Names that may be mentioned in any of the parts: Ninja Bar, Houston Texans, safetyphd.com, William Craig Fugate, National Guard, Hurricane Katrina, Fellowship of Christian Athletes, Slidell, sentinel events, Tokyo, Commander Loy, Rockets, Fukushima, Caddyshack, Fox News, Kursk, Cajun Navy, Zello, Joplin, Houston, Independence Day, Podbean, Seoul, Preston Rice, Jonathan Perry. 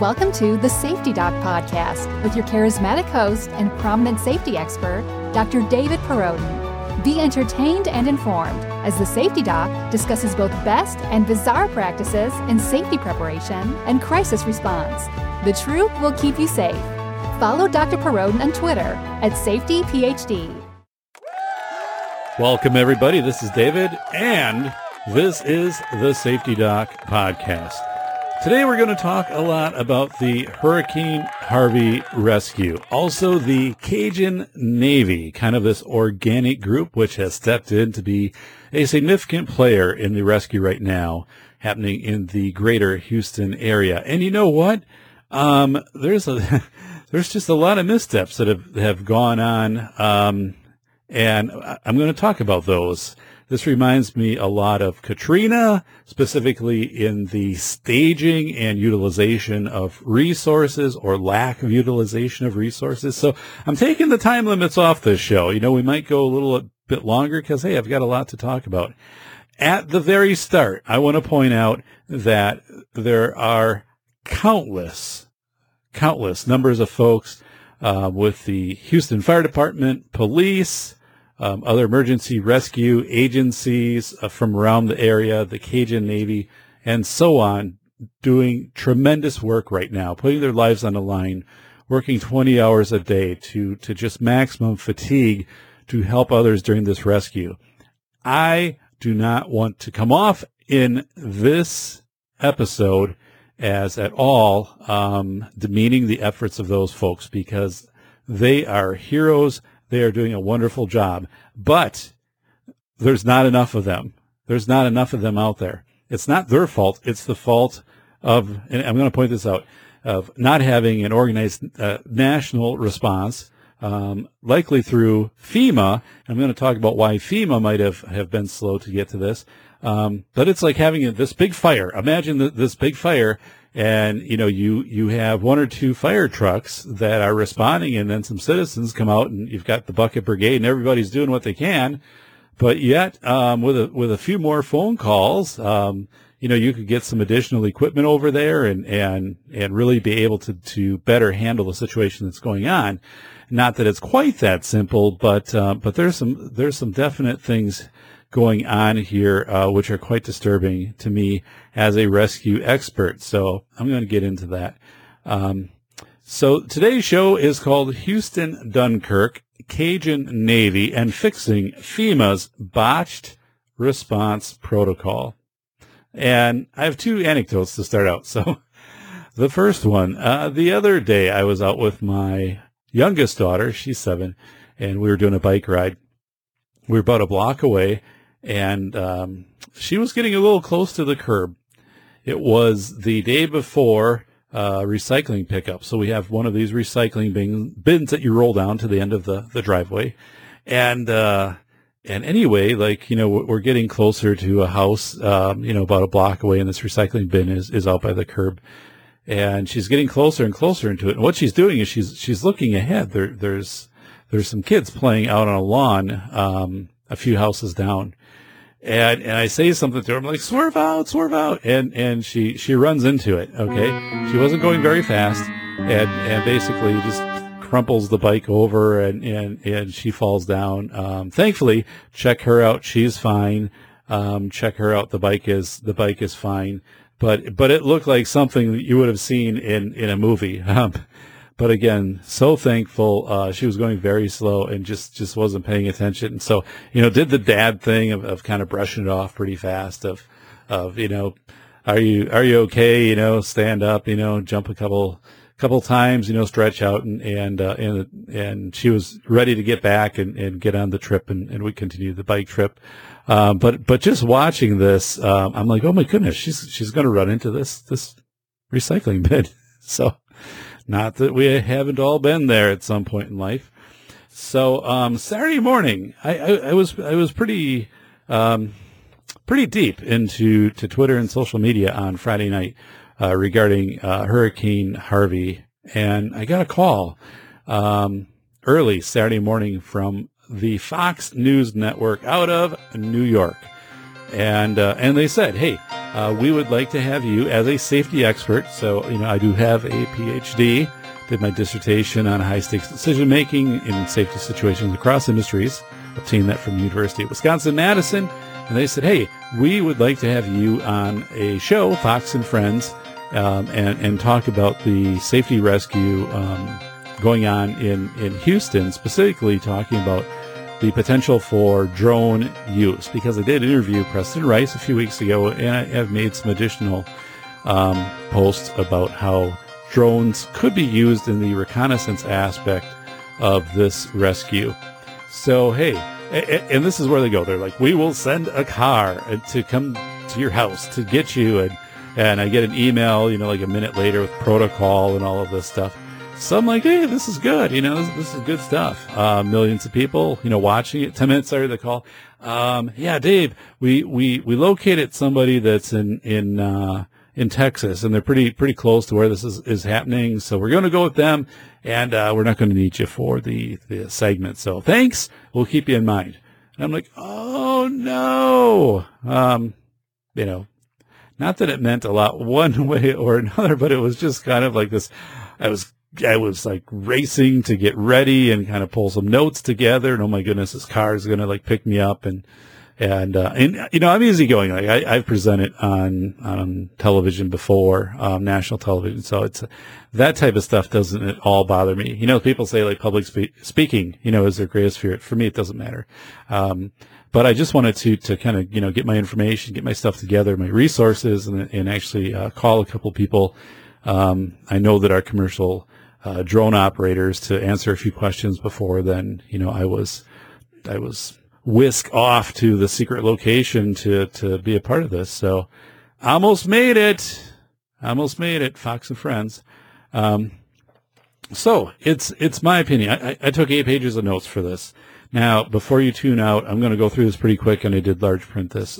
Welcome to the Safety Doc Podcast with your charismatic host and prominent safety expert, Dr. David Perrodin. Be entertained and informed as the Safety Doc discusses both best and bizarre practices in safety preparation and crisis response. The truth will keep you safe. Follow Dr. Perrodin on Twitter at safetyphd. Welcome, everybody. This is David, and this is the Safety Doc Podcast. Today, we're going to talk a lot about the Hurricane Harvey rescue, also the Cajun Navy, kind of this organic group which has stepped in to be a significant player in the rescue right now, happening in the greater Houston area. And you know what? There's just a lot of missteps that have gone on. And I'm going to talk about those. This reminds me a lot of Katrina, specifically in the staging and utilization of resources or lack of utilization of resources. So I'm taking the time limits off this show. You know, we might go a little bit longer because, hey, I've got a lot to talk about. At the very start, I want to point out that there are countless numbers of folks with the Houston Fire Department, police, other emergency rescue agencies from around the area, the Cajun Navy, and so on, doing tremendous work right now, putting their lives on the line, working 20 hours a day to just maximum fatigue to help others during this rescue. I do not want to come off in this episode as at all demeaning the efforts of those folks, because they are heroes. They are doing a wonderful job, but there's not enough of them. There's not enough of them out there. It's not their fault. It's the fault of, and I'm going to point this out, of not having an organized national response, likely through FEMA. I'm going to talk about why FEMA might have been slow to get to this. But it's like having this big fire. Imagine this big fire. And, you know, you have one or two fire trucks that are responding, and then some citizens come out, and you've got the bucket brigade, and everybody's doing what they can. But yet, with a few more phone calls, you know, you could get some additional equipment over there and really be able to better handle the situation that's going on. Not that it's quite that simple, but there's some definite things going on here, which are quite disturbing to me as a rescue expert. So I'm going to get into that. So today's show is called Houston Dunkirk, Cajun Navy, and Fixing FEMA's Botched Response Protocol. And I have two anecdotes to start out. So the first one, the other day I was out with my youngest daughter, she's 7, and we were doing a bike ride. We were about a block away. And she was getting a little close to the curb. It was the day before recycling pickup. So we have one of these recycling bins that you roll down to the end of the driveway. And anyway, like, you know, we're getting closer to a house, you know, about a block away, and this recycling bin is out by the curb. And she's getting closer and closer into it. And what she's doing is she's looking ahead. There's some kids playing out on a lawn a few houses down. And I say something to her. I'm like, swerve out. And she runs into it. Okay. She wasn't going very fast and basically just crumples the bike over and she falls down. Thankfully, check her out. She's fine. Check her out. The bike is fine. But it looked like something that you would have seen in a movie. But again, so thankful. She was going very slow and just wasn't paying attention. And so, you know, did the dad thing of kind of brushing it off pretty fast of, you know, are you okay? You know, stand up, you know, jump a couple times, you know, stretch out and she was ready to get back and get on the trip and we continued the bike trip. But just watching this, I'm like, oh my goodness, she's going to run into this recycling bin. So, not that we haven't all been there at some point in life. So Saturday morning, I was pretty deep into Twitter and social media on Friday night regarding Hurricane Harvey, and I got a call early Saturday morning from the Fox News network out of New York. And they said, hey, we would like to have you as a safety expert. So, you know, I do have a PhD, did my dissertation on high-stakes decision-making in safety situations across industries, obtained that from the University of Wisconsin Madison. And they said, hey, we would like to have you on a show, Fox and Friends, and talk about the safety rescue going on in Houston, specifically talking about the potential for drone use, because I did interview Preston Rice a few weeks ago, and I have made some additional posts about how drones could be used in the reconnaissance aspect of this rescue. So, hey, and this is where they go. They're like, we will send a car to come to your house to get you. And I get an email, you know, like a minute later with protocol and all of this stuff. So I'm like, hey, this is good. You know, this is good stuff. Millions of people, you know, watching it. 10 minutes later, they call. Yeah, Dave, we located somebody that's in Texas, and they're pretty close to where this is happening. So we're going to go with them, and we're not going to need you for the segment. So thanks. We'll keep you in mind. And I'm like, oh no. You know, not that it meant a lot one way or another, but it was just kind of like this. I was like racing to get ready and kind of pull some notes together. And oh my goodness, this car is going to like pick me up. And you know, I'm easygoing. Like I've presented on television before, national television. So it's that type of stuff doesn't at all bother me. You know, people say like public speaking, you know, is their greatest fear. For me, it doesn't matter. But I just wanted to kind of, you know, get my information, get my stuff together, my resources, and actually, call a couple people. I know that our commercial, drone operators to answer a few questions before then, you know, I was whisked off to the secret location to be a part of this. So almost made it, Fox and Friends. So it's my opinion. I took 8 pages of notes for this. Now, before you tune out, I'm going to go through this pretty quick, and I did large print this.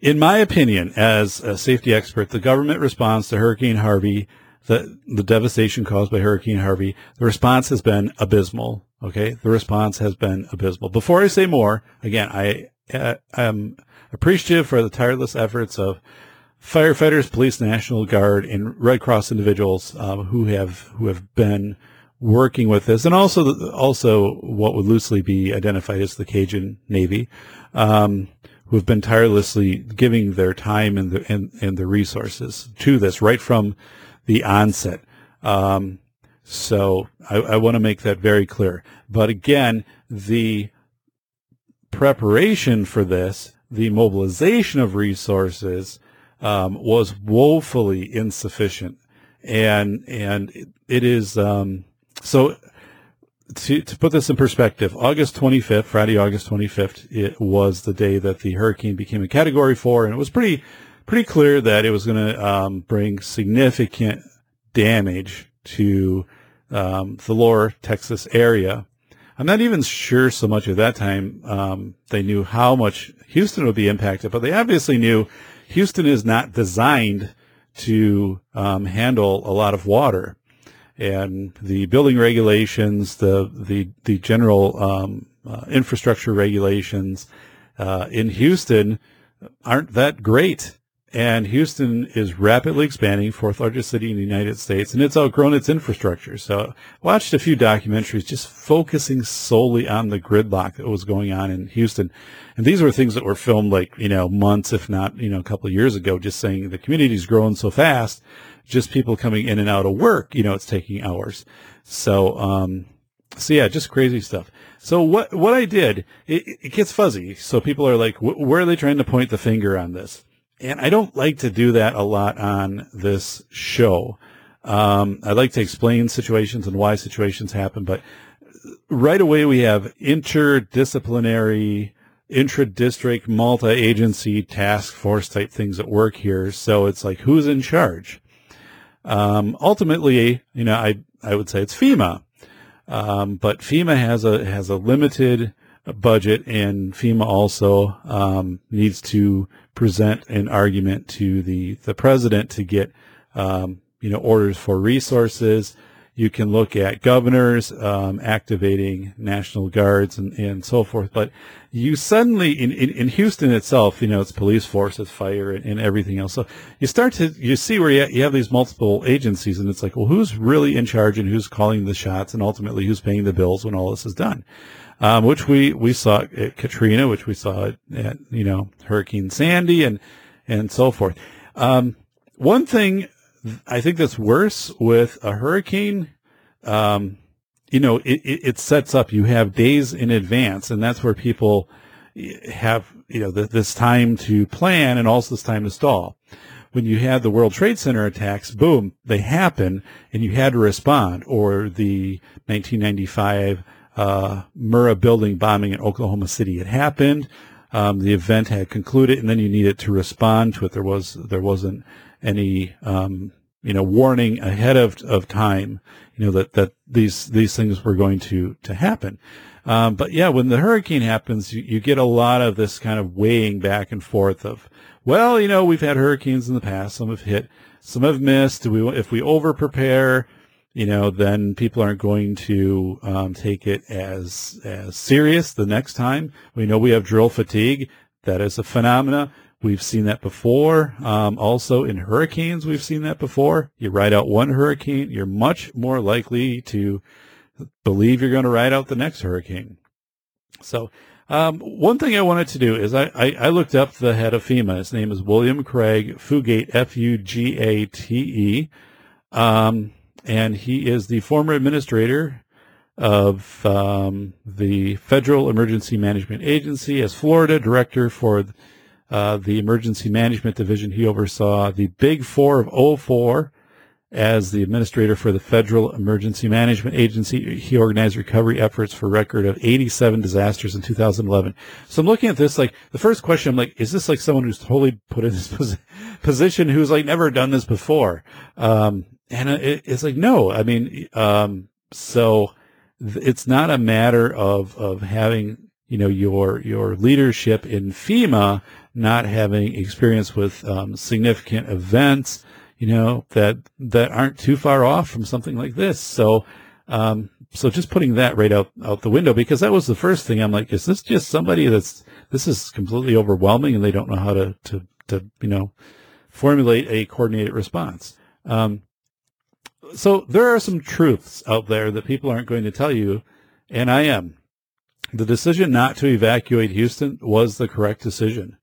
In my opinion, as a safety expert, the government response to Hurricane Harvey, the devastation caused by Hurricane Harvey, the response has been abysmal. Okay, the response has been abysmal. Before I say more, again, I am appreciative for the tireless efforts of firefighters, police, National Guard, and Red Cross individuals who have been working with this, and also what would loosely be identified as the Cajun Navy. Who have been tirelessly giving their time and their resources to this right from the onset. So I want to make that very clear. But again, the preparation for this, the mobilization of resources, was woefully insufficient. And it is, so to put this in perspective, Friday, August 25th, it was the day that the hurricane became a Category 4, and it was pretty clear that it was going to bring significant damage to the lower Texas area. I'm not even sure so much at that time they knew how much Houston would be impacted, but they obviously knew Houston is not designed to handle a lot of water. And the building regulations, the general infrastructure regulations in Houston aren't that great. And Houston is rapidly expanding, fourth largest city in the United States, and it's outgrown its infrastructure. So I watched a few documentaries just focusing solely on the gridlock that was going on in Houston. And these were things that were filmed like, you know, months, if not, you know, a couple of years ago, just saying the community's grown so fast, just people coming in and out of work, you know, it's taking hours. So yeah, just crazy stuff. So what I did, it gets fuzzy. So people are like, where are they trying to point the finger on this? And I don't like to do that a lot on this show. I like to explain situations and why situations happen, but right away we have interdisciplinary, intra-district, multi-agency task force type things at work here. So it's like, who's in charge? Ultimately, you know, I would say it's FEMA. But FEMA has a limited budget, and FEMA also, needs to present an argument to the president to get, you know, orders for resources. You can look at governors activating National Guards and so forth. But you suddenly, in Houston itself, you know, it's police force, it's fire, and everything else. So you start to, you see where you have these multiple agencies, and it's like, well, who's really in charge and who's calling the shots and ultimately who's paying the bills when all this is done? Which we saw at Katrina, which we saw at you know, Hurricane Sandy and so forth. One thing I think that's worse with a hurricane, you know, it sets up. You have days in advance, and that's where people have, you know, this time to plan and also this time to stall. When you had the World Trade Center attacks, boom, they happen, and you had to respond. Or the 1995 Murrah Building bombing in Oklahoma City, it happened. The event had concluded, and then you needed to respond to it. There wasn't any, you know, warning ahead of time, you know, that these things were going to happen. But yeah, when the hurricane happens, you get a lot of this kind of weighing back and forth of, well, you know, we've had hurricanes in the past. Some have hit, some have missed. If we over prepare, you know, then people aren't going to take it as serious the next time. We know we have drill fatigue. That is a phenomena. We've seen that before. Also in hurricanes, we've seen that before. You ride out one hurricane, you're much more likely to believe you're going to ride out the next hurricane. So one thing I wanted to do is I looked up the head of FEMA. His name is William Craig Fugate, Fugate. And he is the former administrator of the Federal Emergency Management Agency. As Florida director for the Emergency Management Division, he oversaw the Big Four of 2004 as the administrator for the Federal Emergency Management Agency. He organized recovery efforts for a record of 87 disasters in 2011. So I'm looking at this, like, the first question, I'm like, is this like someone who's totally put in this position who's, like, never done this before? And it's like, no, I mean, so it's not a matter of having, you know, your leadership in FEMA not having experience with significant events, you know, that aren't too far off from something like this. So, so just putting that right out the window, because that was the first thing. I'm like, is this just somebody this is completely overwhelming and they don't know how to you know, formulate a coordinated response? So there are some truths out there that people aren't going to tell you, and I am. The decision not to evacuate Houston was the correct decision,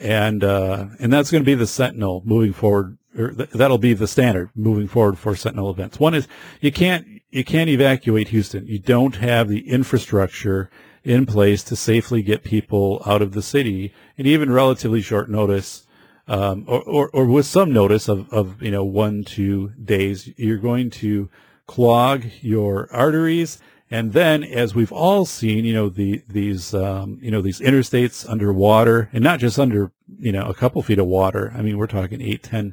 and that's going to be the Sentinel moving forward. Or that'll be the standard moving forward for Sentinel events. One is you can't evacuate Houston. You don't have the infrastructure in place to safely get people out of the city, and even relatively short notice. Or with some notice of, you know, 1-2 days, you're going to clog your arteries. And then, as we've all seen, you know, these interstates underwater, and not just under, you know, a couple feet of water. I mean, we're talking 8-10+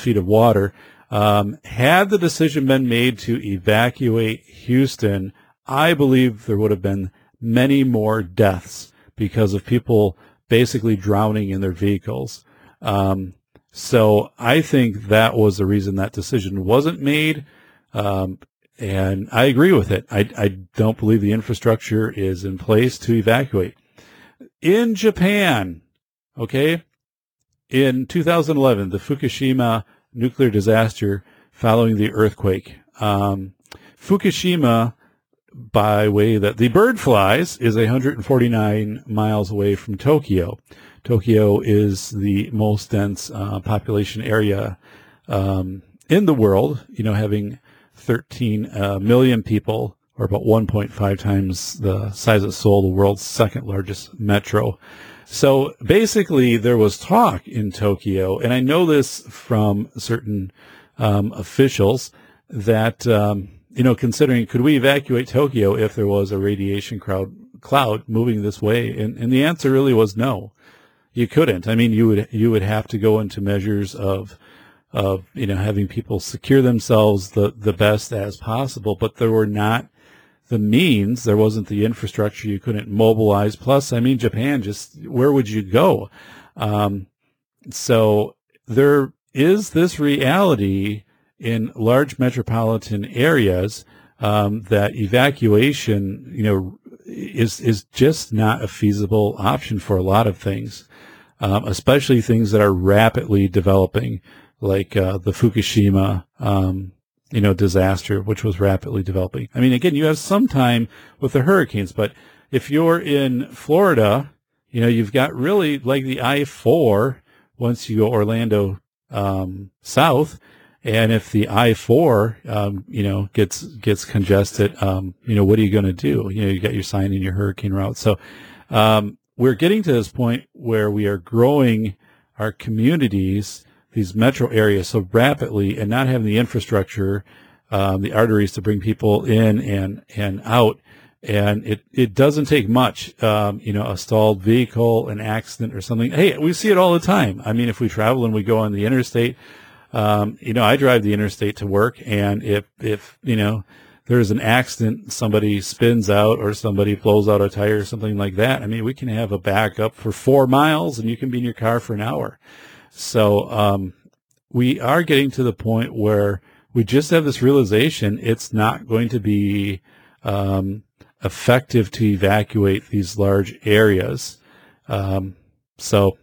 feet of water. Had the decision been made to evacuate Houston, I believe there would have been many more deaths because of people basically drowning in their vehicles. So I think that was the reason that decision wasn't made. And I agree with it. I don't believe the infrastructure is in place to evacuate. In Japan, okay, in 2011, the Fukushima nuclear disaster following the earthquake, Fukushima, by way that the bird flies, is 149 miles away from Tokyo. Tokyo is the most dense population area in the world, you know, having 13 million people, or about 1.5 times the size of Seoul, the world's second largest metro. So basically there was talk in Tokyo, and I know this from certain officials, that you know, considering, could we evacuate Tokyo if there was a radiation cloud moving this way? And the answer really was no. You couldn't. I mean, you would have to go into measures of, you know, having people secure themselves the best as possible, but there were not the means. There wasn't the infrastructure. You couldn't mobilize. Plus, I mean, Japan, just where would you go? So there is this reality in large metropolitan areas, that evacuation, is just not a feasible option for a lot of things, especially things that are rapidly developing, like the Fukushima disaster, which was rapidly developing. I mean, again, you have some time with the hurricanes, but if you're in Florida, you've got really like the I-4 once you go Orlando south. And if the I-4, gets congested, what are you going to do? You got your sign in your hurricane route. So, we're getting to this point where we are growing our communities, these metro areas, so rapidly and not having the infrastructure, the arteries to bring people in and out. And it doesn't take much, a stalled vehicle, an accident or something. Hey, we see it all the time. I mean, if we travel and we go on the interstate, I drive the interstate to work, and if there's an accident, somebody spins out or somebody blows out a tire or something like that, I mean, we can have a backup for 4 miles and you can be in your car for an hour. So, we are getting to the point where we just have this realization it's not going to be, effective to evacuate these large areas. So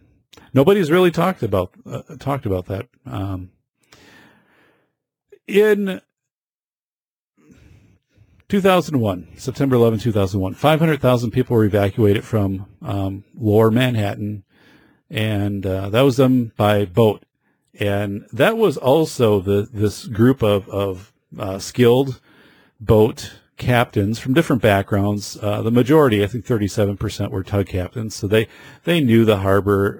nobody's really talked about that. In 2001, September 11, 2001, 500,000 people were evacuated from Lower Manhattan, and that was done by boat. And that was also this group of skilled boat captains from different backgrounds. The majority, I think 37%, were tug captains, so they knew the harbor,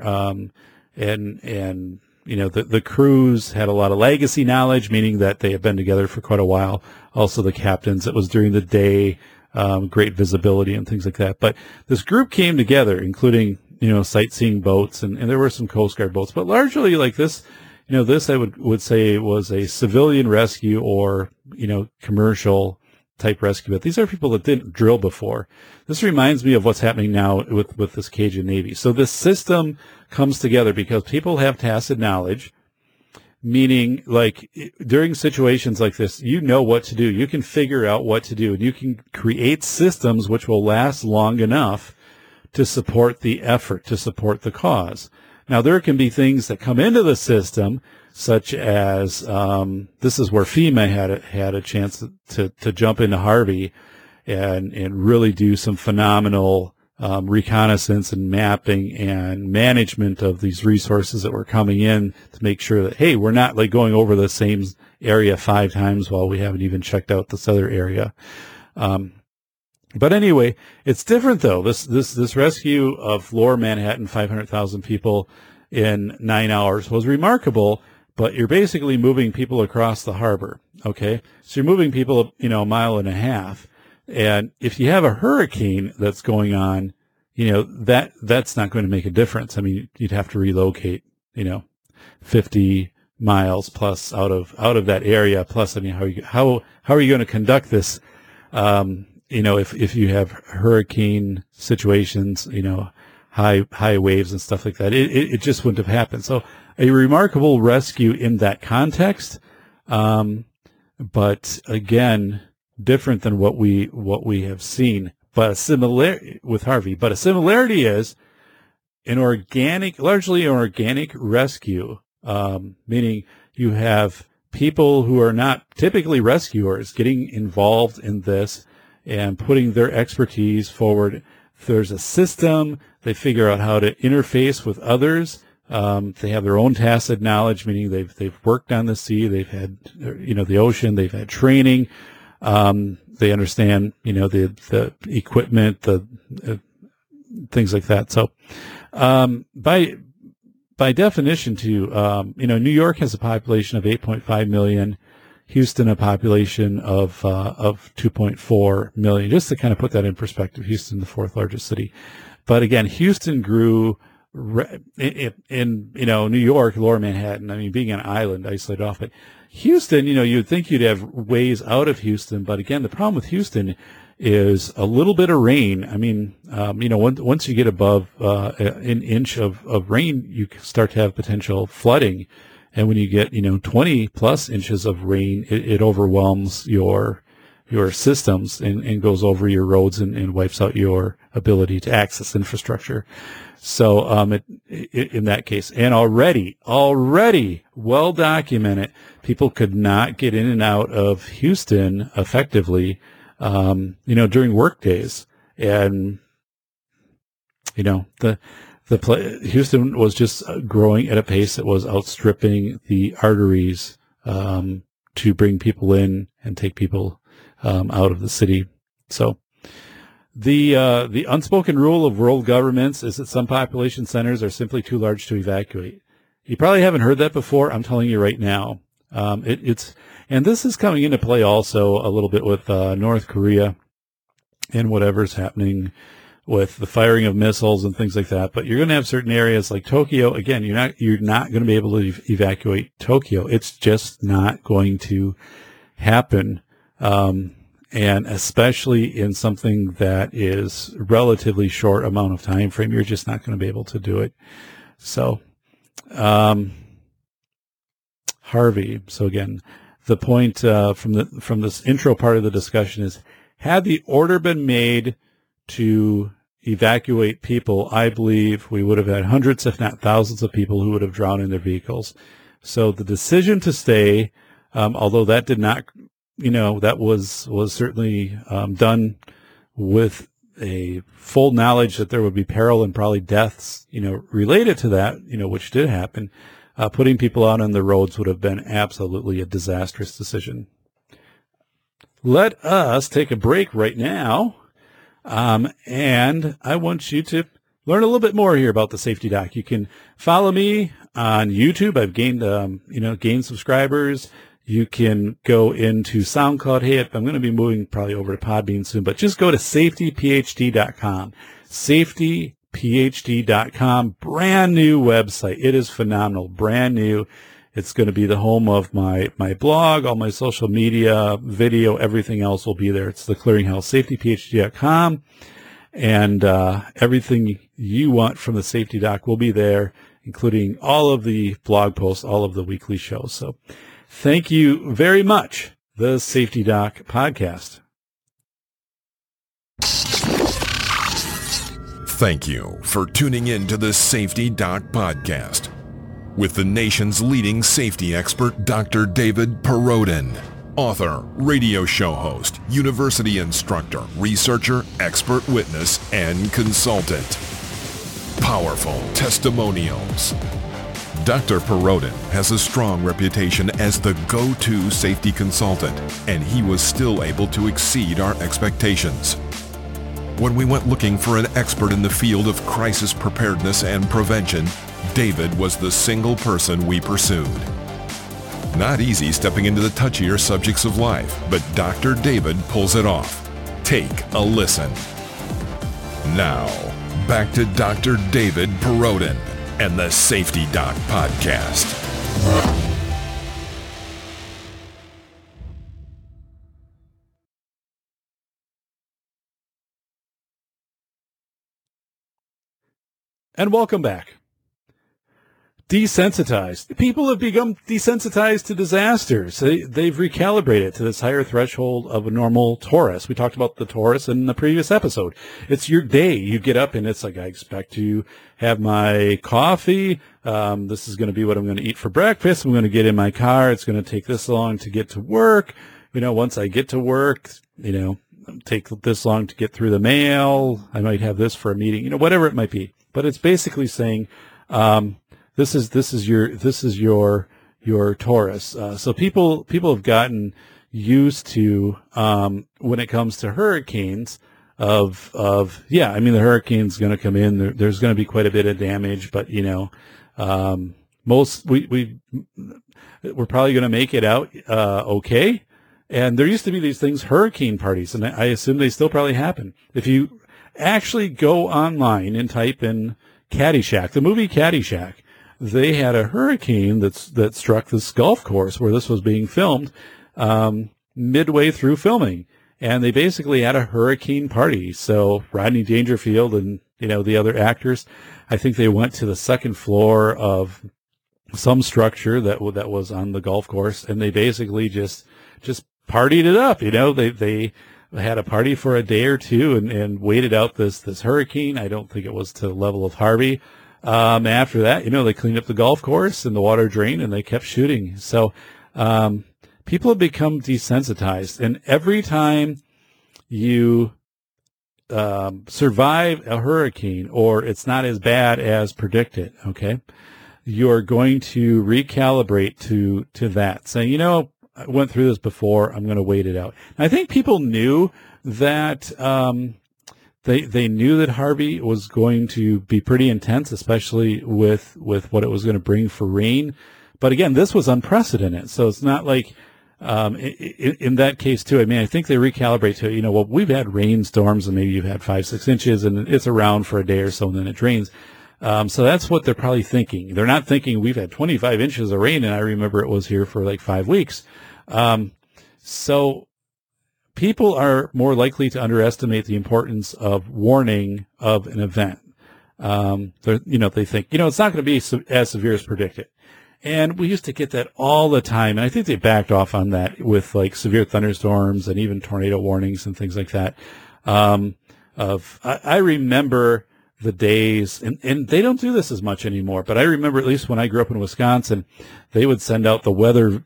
and the crews had a lot of legacy knowledge, meaning that they had been together for quite a while. Also the captains, it was during the day, great visibility and things like that. But this group came together, including, sightseeing boats, and there were some Coast Guard boats, but largely like this, this I would say was a civilian rescue or, commercial type rescue. But these are people that didn't drill before. This reminds me of what's happening now with this Cajun Navy. So this system comes together because people have tacit knowledge, meaning like during situations like this, what to do. You can figure out what to do, and you can create systems which will last long enough to support the effort, to support the cause. Now, there can be things that come into the system, such as this is where FEMA had a chance to jump into Harvey and really do some phenomenal reconnaissance and mapping and management of these resources that were coming in to make sure that, hey, we're not like going over the same area 5 times while we haven't even checked out this other area. But anyway, it's different though. This rescue of Lower Manhattan, 500,000 people in 9 hours, was remarkable, but you're basically moving people across the harbor. Okay. So you're moving people, a mile and a half. And if you have a hurricane that's going on, that's not going to make a difference. I mean, you'd have to relocate, 50 miles plus out of that area. Plus, I mean, how are you going to conduct this? If you have hurricane situations, high waves and stuff like that, it just wouldn't have happened. So a remarkable rescue in that context. But again, different than what we have seen, but similar with Harvey. But a similarity is largely an organic rescue, meaning you have people who are not typically rescuers getting involved in this and putting their expertise forward. There's a system. They figure out how to interface with others. They have their own tacit knowledge, meaning they've worked on the sea. They've had, the ocean. They've had training. They understand, the equipment, the things like that. So, by definition too, New York has a population of 8.5 million. Houston, a population of 2.4 million. Just to kind of put that in perspective, Houston, the 4th largest city. But again, Houston grew in New York, Lower Manhattan. I mean, being an island, isolated off, but Houston, you'd think you'd have ways out of Houston. But again, the problem with Houston is a little bit of rain. I mean, once you get above an inch of rain, you start to have potential flooding. And when you get, 20 plus inches of rain, it overwhelms your systems and goes over your roads and wipes out your ability to access infrastructure. So, in that case, and already well documented, people could not get in and out of Houston effectively, during work days. And, Houston was just growing at a pace that was outstripping the arteries, to bring people in and take people out of the city. So the unspoken rule of world governments is that some population centers are simply too large to evacuate. You probably haven't heard that before. I'm telling you right now. And this is coming into play also a little bit with North Korea and whatever's happening with the firing of missiles and things like that. But you're going to have certain areas like Tokyo. Again, you're not going to be able to evacuate Tokyo. It's just not going to happen. And especially in something that is relatively short amount of time frame, you're just not going to be able to do it. So, Harvey. So again, the point, from this intro part of the discussion is, had the order been made to evacuate people, I believe we would have had hundreds, if not thousands of people who would have drowned in their vehicles. So the decision to stay, although that did not, that was certainly done with a full knowledge that there would be peril and probably deaths, related to that, which did happen. Putting people out on the roads would have been absolutely a disastrous decision. Let us take a break right now. And I want you to learn a little bit more here about the Safety Doc. You can follow me on YouTube. I've gained subscribers. You can go into SoundCloud. Hey, I'm going to be moving probably over to Podbean soon, but just go to safetyphd.com. Safetyphd.com, brand new website. It is phenomenal, brand new. It's going to be the home of my blog, all my social media, video, everything else will be there. It's the clearinghouse, safetyphd.com, and everything you want from the Safety Doc will be there, including all of the blog posts, all of the weekly shows. So thank you very much, the Safety Doc Podcast. Thank you for tuning in to the Safety Doc Podcast with the nation's leading safety expert, Dr. David Perrodin, author, radio show host, university instructor, researcher, expert witness, and consultant. Powerful testimonials. Dr. Perrodin has a strong reputation as the go-to safety consultant, and he was still able to exceed our expectations. When we went looking for an expert in the field of crisis preparedness and prevention, David was the single person we pursued. Not easy stepping into the touchier subjects of life, but Dr. David pulls it off. Take a listen. Now, back to Dr. David Perrodin and the Safety Doc Podcast. And welcome back. Desensitized. People have become desensitized to disasters. They've recalibrated to this higher threshold of a normal Taurus. We talked about the Taurus in the previous episode. It's your day. You get up and it's like, I expect to have my coffee. This is going to be what I'm going to eat for breakfast. I'm going to get in my car. It's going to take this long to get to work. Once I get to work, take this long to get through the mail. I might have this for a meeting, whatever it might be. But it's basically saying, this is your Taurus. So people have gotten used to, when it comes to hurricanes the hurricane's going to come in. There's going to be quite a bit of damage, but we're probably going to make it out, okay. And there used to be these things, hurricane parties, and I assume they still probably happen. If you actually go online and type in Caddyshack, the movie Caddyshack, they had a hurricane that struck this golf course where this was being filmed midway through filming, and they basically had a hurricane party. So Rodney Dangerfield and the other actors, I think they went to the second floor of some structure that was on the golf course, and they basically just partied it up. You know, they had a party for a day or two and waited out this hurricane. I don't think it was to the level of Harvey. After that, you know, they cleaned up the golf course and the water drained, and they kept shooting. So people have become desensitized, and every time you survive a hurricane, or it's not as bad as predicted, okay, you're going to recalibrate to that, saying, you know, I went through this before, I'm going to wait it out. And I think people knew that they knew that Harvey was going to be pretty intense, especially with what it was going to bring for rain. But again, this was unprecedented, so it's not like in that case too. I mean, I think they recalibrate to, you know, well, we've had rainstorms, and maybe you've had 5-6 inches, and it's around for a day or so, and then it drains. So that's what they're probably thinking. They're not thinking we've had 25 inches of rain, and I remember it was here for like 5 weeks. So people are more likely to underestimate the importance of warning of an event. You know, they think, you know, it's not going to be as severe as predicted. And we used to get that all the time. And I think they backed off on that with like severe thunderstorms and even tornado warnings and things like that. I remember the days, and they don't do this as much anymore, but I remember at least when I grew up in Wisconsin, they would send out the weather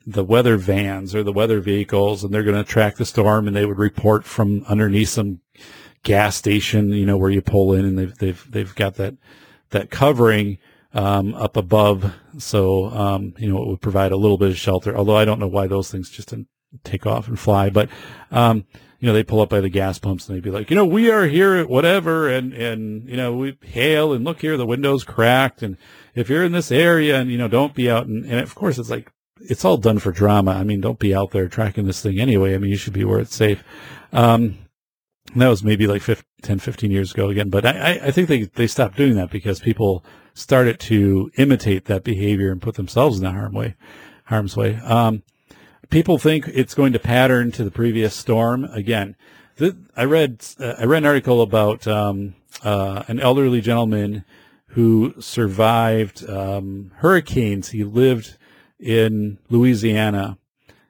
vans or the weather vehicles, and they're going to track the storm, and they would report from underneath some gas station, you know, where you pull in, and they've got that covering up above, so you know, it would provide a little bit of shelter, although I don't know why those things just didn't take off and fly. But you know, they pull up by the gas pumps, and they'd be like, you know, we are here at whatever, and you know, we hail, and look here, the window's cracked, and if you're in this area, and you know, don't be out, and of course it's like, it's all done for drama. I mean, don't be out there tracking this thing anyway. I mean, you should be where it's safe. That was maybe like 10-15 years ago again, but I think they stopped doing that because people started to imitate that behavior and put themselves in the harm's way. People think it's going to pattern to the previous storm. Again, I read an article about an elderly gentleman who survived hurricanes. He lived in Louisiana,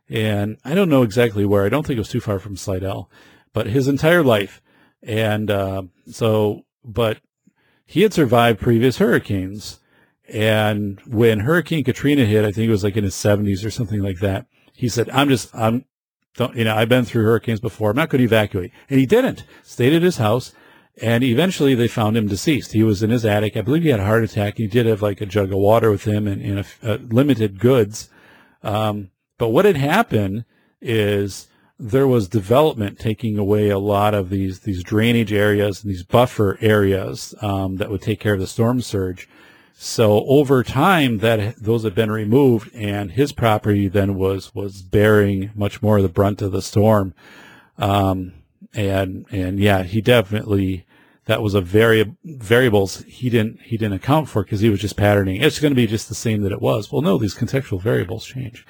and I don't know exactly where. I don't think it was too far from Slidell, but his entire life. And but he had survived previous hurricanes. And when Hurricane Katrina hit, I think it was like in his 70s or something like that, he said, I've been through hurricanes before. I'm not going to evacuate. And he didn't. Stayed at his house. And eventually they found him deceased. He was in his attic. I believe he had a heart attack. He did have like a jug of water with him and limited goods. But what had happened is there was development taking away a lot of these drainage areas and these buffer areas that would take care of the storm surge. So over time, those had been removed, and his property then was bearing much more of the brunt of the storm. And yeah, he definitely, that was a variables he didn't account for, because he was just patterning. It's going to be just the same that it was. Well, no, these contextual variables change.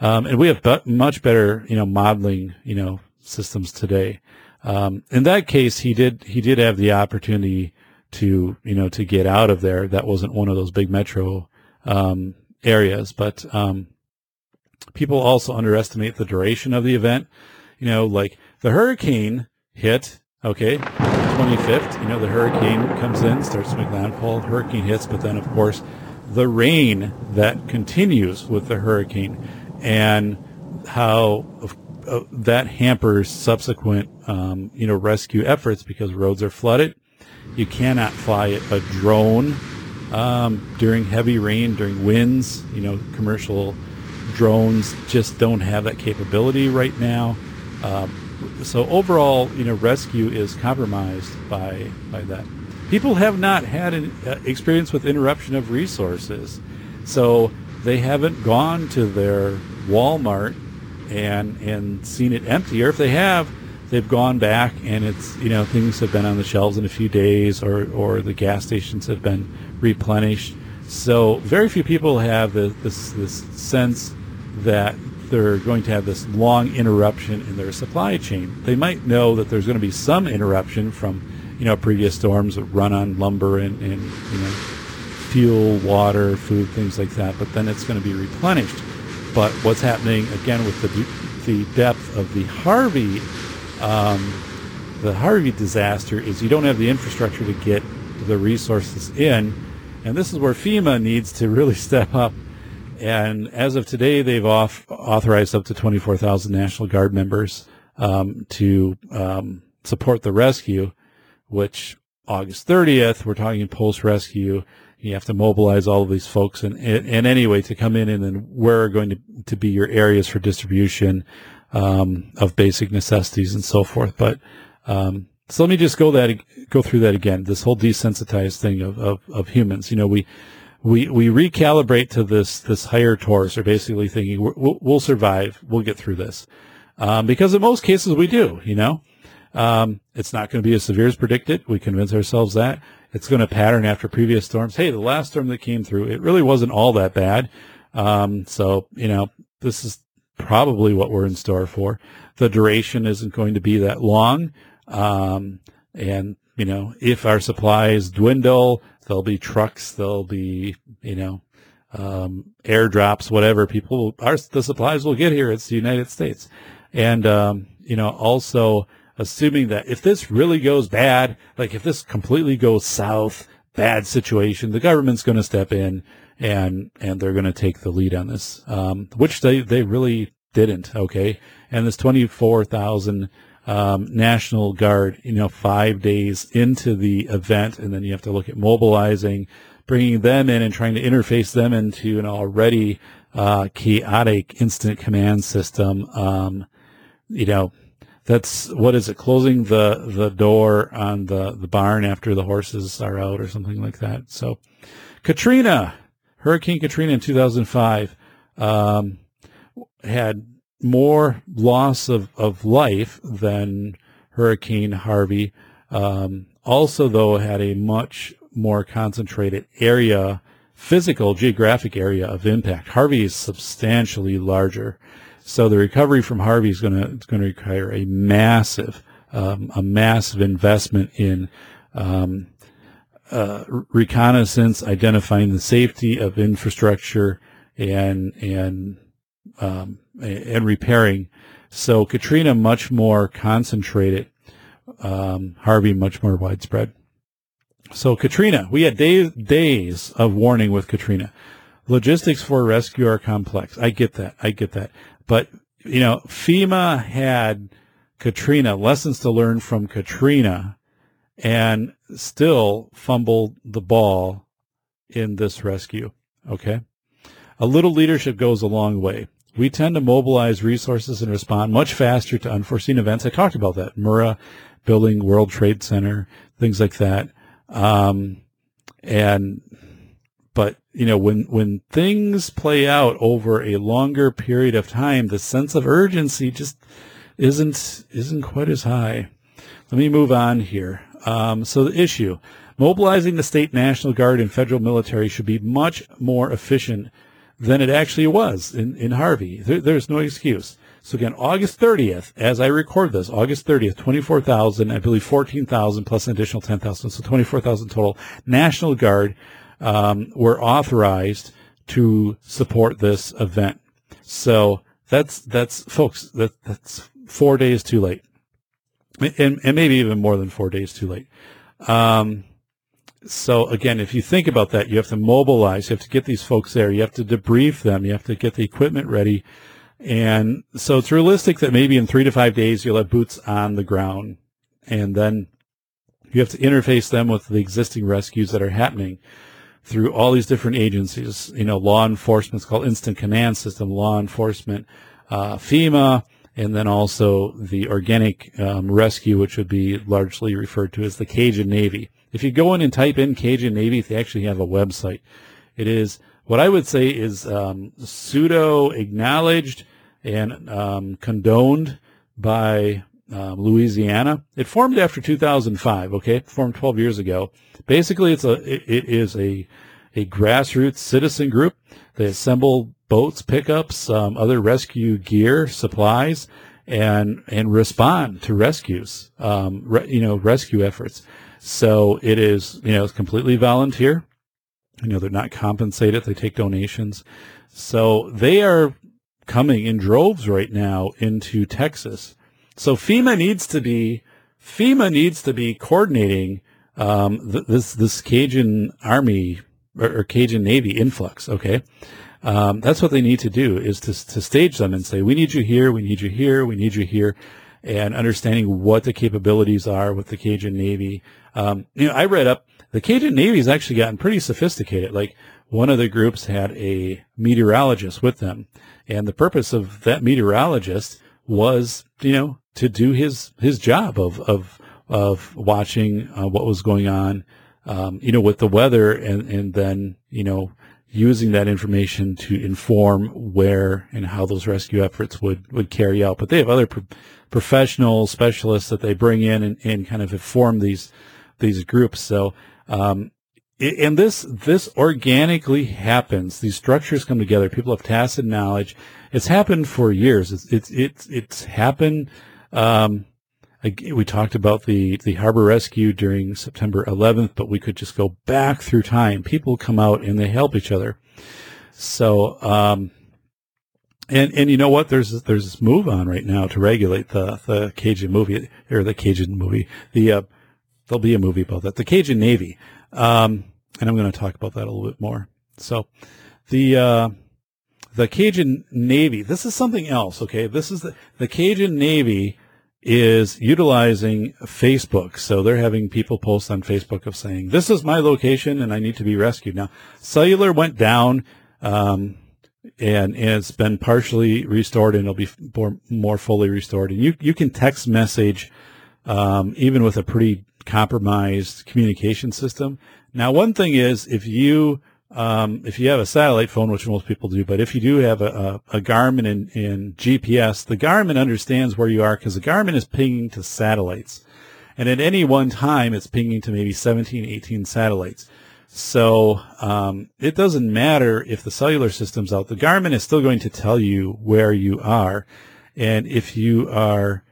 And we have much better, you know, modeling, you know, systems today. In that case, he did have the opportunity to, you know, to get out of there. That wasn't one of those big metro, areas, but, people also underestimate the duration of the event. You know, like the hurricane hit, okay, 25th, you know, the hurricane comes in, starts to make landfall, hurricane hits, but then of course the rain that continues with the hurricane, and how that hampers subsequent, you know, rescue efforts, because roads are flooded. You cannot fly a drone during heavy rain, during winds. You know, commercial drones just don't have that capability right now. So overall, you know, rescue is compromised by that. People have not had an experience with interruption of resources. So they haven't gone to their Walmart and seen it empty, or if they have, they've gone back and it's, you know, things have been on the shelves in a few days, or the gas stations have been replenished. So very few people have this sense that they're going to have this long interruption in their supply chain. They might know that there's going to be some interruption from, you know, previous storms that run on lumber and you know, fuel, water, food, things like that, but then it's going to be replenished. But what's happening again with the depth of the Harvey disaster is you don't have the infrastructure to get the resources in, and this is where FEMA needs to really step up. And as of today, they've authorized up to 24,000 National Guard members to support the rescue, which August 30th, we're talking post-rescue. You have to mobilize all of these folks and anyway to come in, and then where are going to be your areas for distribution of basic necessities and so forth. But so let me just go through that again. This whole desensitized thing of humans. You know, we recalibrate to this higher torus, or basically thinking we'll survive, we'll get through this, because in most cases we do. You know, it's not going to be as severe as predicted. We convince ourselves that. It's going to pattern after previous storms. Hey, the last storm that came through, it really wasn't all that bad. So, you know, this is probably what we're in store for. The duration isn't going to be that long. And, you know, if our supplies dwindle, there'll be trucks, there'll be, you know, airdrops, whatever. The supplies will get here. It's the United States. And, you know, also, assuming that if this really goes bad, like if this completely goes south, bad situation, the government's going to step in and they're going to take the lead on this, which they really didn't. Okay. And this 24,000 National Guard, you know, 5 days into the event, and then you have to look at mobilizing, bringing them in and trying to interface them into an already chaotic instant command system, you know. That's, what is it, closing the door on the barn after the horses are out or something like that. So Hurricane Katrina in 2005, had more loss of life than Hurricane Harvey. Also, though, had a much more concentrated area, physical, geographic area of impact. Harvey is substantially larger. So the recovery from Harvey is going to require a massive investment in reconnaissance, identifying the safety of infrastructure, and repairing. So Katrina much more concentrated, Harvey much more widespread. So Katrina, we had days of warning with Katrina. Logistics for rescue are complex. I get that. But, you know, FEMA had Katrina, lessons to learn from Katrina, and still fumbled the ball in this rescue, okay? A little leadership goes a long way. We tend to mobilize resources and respond much faster to unforeseen events. I talked about that, Murrah Building, World Trade Center, things like that. But, you know, when things play out over a longer period of time, the sense of urgency just isn't quite as high. Let me move on here. So the issue, mobilizing the state National Guard and federal military should be much more efficient than it actually was in Harvey. There's no excuse. So again, August 30th, as I record this, August 30th, 24,000, I believe 14,000 plus an additional 10,000, so 24,000 total National Guard were authorized to support this event. So that's folks, that's 4 days too late, and maybe even more than 4 days too late. So again, if you think about that, you have to mobilize, you have to get these folks there, you have to debrief them, you have to get the equipment ready. And so it's realistic that maybe in 3 to 5 days you'll have boots on the ground, and then you have to interface them with the existing rescues that are happening through all these different agencies. You know, law enforcement, it's called instant command system, law enforcement, FEMA, and then also the organic rescue, which would be largely referred to as the Cajun Navy. If you go in and type in Cajun Navy, they actually have a website. It is, what I would say is pseudo acknowledged and condoned by Louisiana. It formed after 2005. Okay, it formed 12 years ago. Basically, it is a grassroots citizen group. They assemble boats, pickups, other rescue gear, supplies, and respond to rescues. Rescue efforts. So it is, you know, it's completely volunteer. You know, they're not compensated. They take donations. So they are coming in droves right now into Texas. So FEMA needs to be coordinating this Cajun Army or Cajun Navy influx. Okay, that's what they need to do, is to stage them and say, we need you here, we need you here, we need you here, and understanding what the capabilities are with the Cajun Navy. I read up, the Cajun Navy's actually gotten pretty sophisticated. Like, one of the groups had a meteorologist with them, and the purpose of that meteorologist was, to do his job of watching what was going on, with the weather, and then, using that information to inform where and how those rescue efforts would carry out. But they have other professional specialists that they bring in and kind of inform these groups. So, and this organically happens. These structures come together. People have tacit knowledge. It's happened for years. It's happened. We talked about the harbor rescue during September 11th, but we could just go back through time. People come out and they help each other. So, and you know what? There's this move on right now to regulate the Cajun movie. There'll be a movie about that, the Cajun Navy. And I'm going to talk about that a little bit more. So the Cajun Navy, this is something else. Okay. This is the Cajun Navy is utilizing Facebook. So they're having people post on Facebook of saying, this is my location and I need to be rescued. Now, cellular went down, and it's been partially restored, and it'll be more fully restored. And you can text message, even with a pretty compromised communication system. Now, one thing is, if you have a satellite phone, which most people do, but if you do have a Garmin and GPS, the Garmin understands where you are, because the Garmin is pinging to satellites. And at any one time, it's pinging to maybe 17, 18 satellites. So, it doesn't matter if the cellular system's out. The Garmin is still going to tell you where you are. And if you are,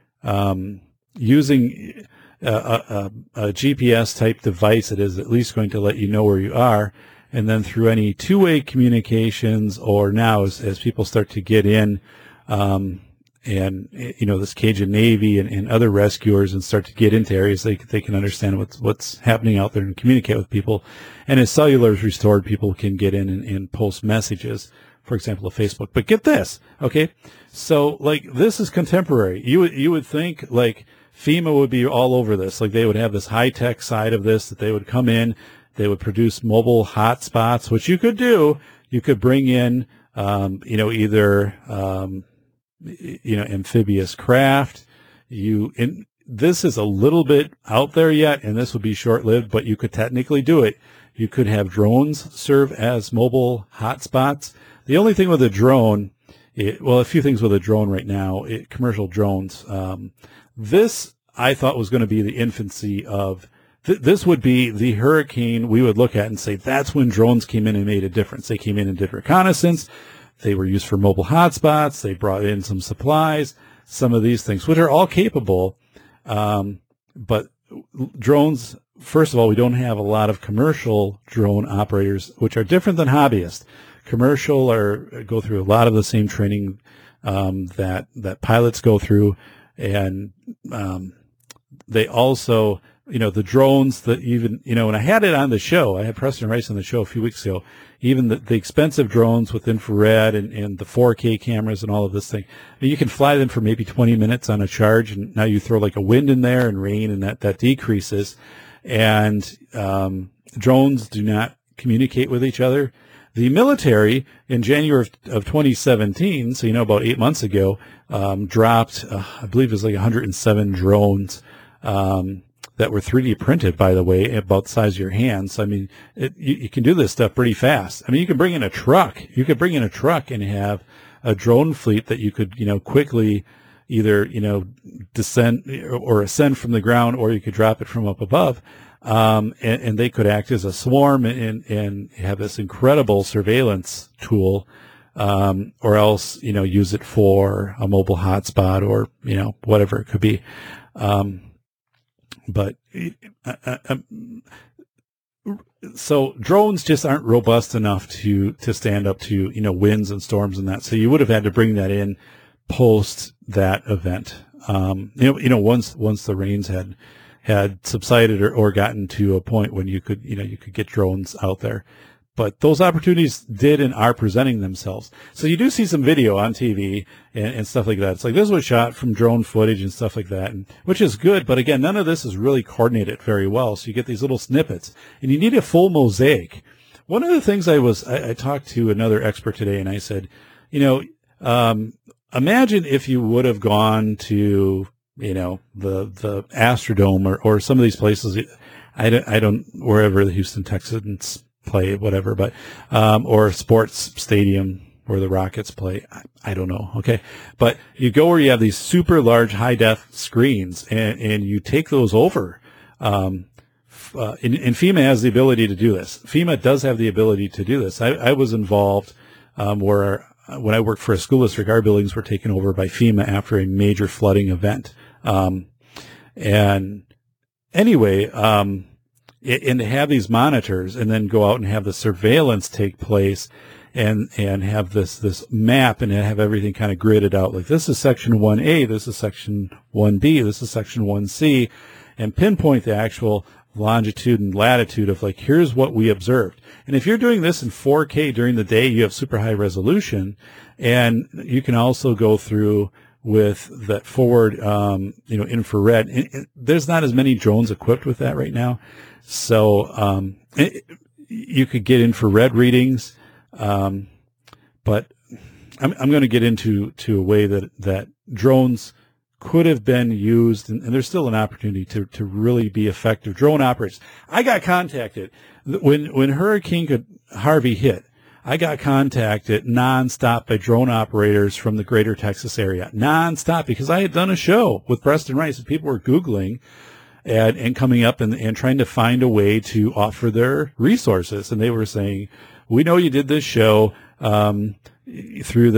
using a GPS type device, it is at least going to let you know where you are. And then through any two-way communications, or now as people start to get in, and this Cajun Navy and other rescuers, and start to get into areas, they can understand what's happening out there and communicate with people. And as cellular is restored, people can get in and post messages, for example, of Facebook. But get this, okay? So this is contemporary. You would think FEMA would be all over this. They would have this high-tech side of this, that they would come in, they would produce mobile hotspots, which you could do. You could bring in, amphibious craft. This is a little bit out there yet, and this would be short-lived, but you could technically do it. You could have drones serve as mobile hotspots. The only thing with a drone, a few things with a drone right now, commercial drones. This, I thought, was going to be the infancy of, this would be the hurricane we would look at and say, that's when drones came in and made a difference. They came in and did reconnaissance. They were used for mobile hotspots. They brought in some supplies, some of these things, which are all capable. But drones, first of all, we don't have a lot of commercial drone operators, which are different than hobbyists. Commercial go through a lot of the same training that pilots go through, and they also, the drones that even, and I had it on the show, I had Preston Rice on the show a few weeks ago, even the expensive drones with infrared and the 4K cameras and all of this thing. I mean, you can fly them for maybe 20 minutes on a charge, and now you throw a wind in there and rain, and that decreases. And drones do not communicate with each other. The military, in January of 2017, so about 8 months ago, dropped, I believe it was 107 drones that were 3D printed, by the way, about the size of your hand. So, I mean, you can do this stuff pretty fast. I mean, you can bring in a truck. You could bring in a truck and have a drone fleet that you could, quickly either, descend or ascend from the ground, or you could drop it from up above. And they could act as a swarm and have this incredible surveillance tool, or else, use it for a mobile hotspot, or, whatever it could be. But So drones just aren't robust enough to stand up to, you know, winds and storms and that. So you would have had to bring that in post that event. Once the rains had subsided or gotten to a point when you could get drones out there. But those opportunities did and are presenting themselves. So you do see some video on TV and stuff like that. It's like, this was shot from drone footage and stuff like that, and, which is good. But again, none of this is really coordinated very well. So you get these little snippets, and you need a full mosaic. One of the things I talked to another expert today, and I said, imagine if you would have gone to, the Astrodome or some of these places. I don't wherever the Houston Texans play, whatever, but or sports stadium where the Rockets play. I don't know. Okay. But you go where you have these super large high def screens and you take those over. And FEMA has the ability to do this. FEMA does have the ability to do this. I was involved when I worked for a school district, our buildings were taken over by FEMA after a major flooding event. And to have these monitors and then go out and have the surveillance take place and have this map and have everything kind of gridded out. Like, this is section 1A, this is section 1B, this is section 1C, and pinpoint the actual longitude and latitude of, like, here's what we observed. And if you're doing this in 4K during the day, you have super high resolution, and you can also go through with that forward, infrared. And there's not as many drones equipped with that right now. So, you could get infrared readings. But I'm going to get into a way that drones could have been used, and there's still an opportunity to really be effective drone operators. I got contacted when Hurricane Harvey hit. I got contacted nonstop by drone operators from the greater Texas area, nonstop, because I had done a show with Preston Rice and people were Googling and coming up and trying to find a way to offer their resources. And they were saying, we know you did this show, through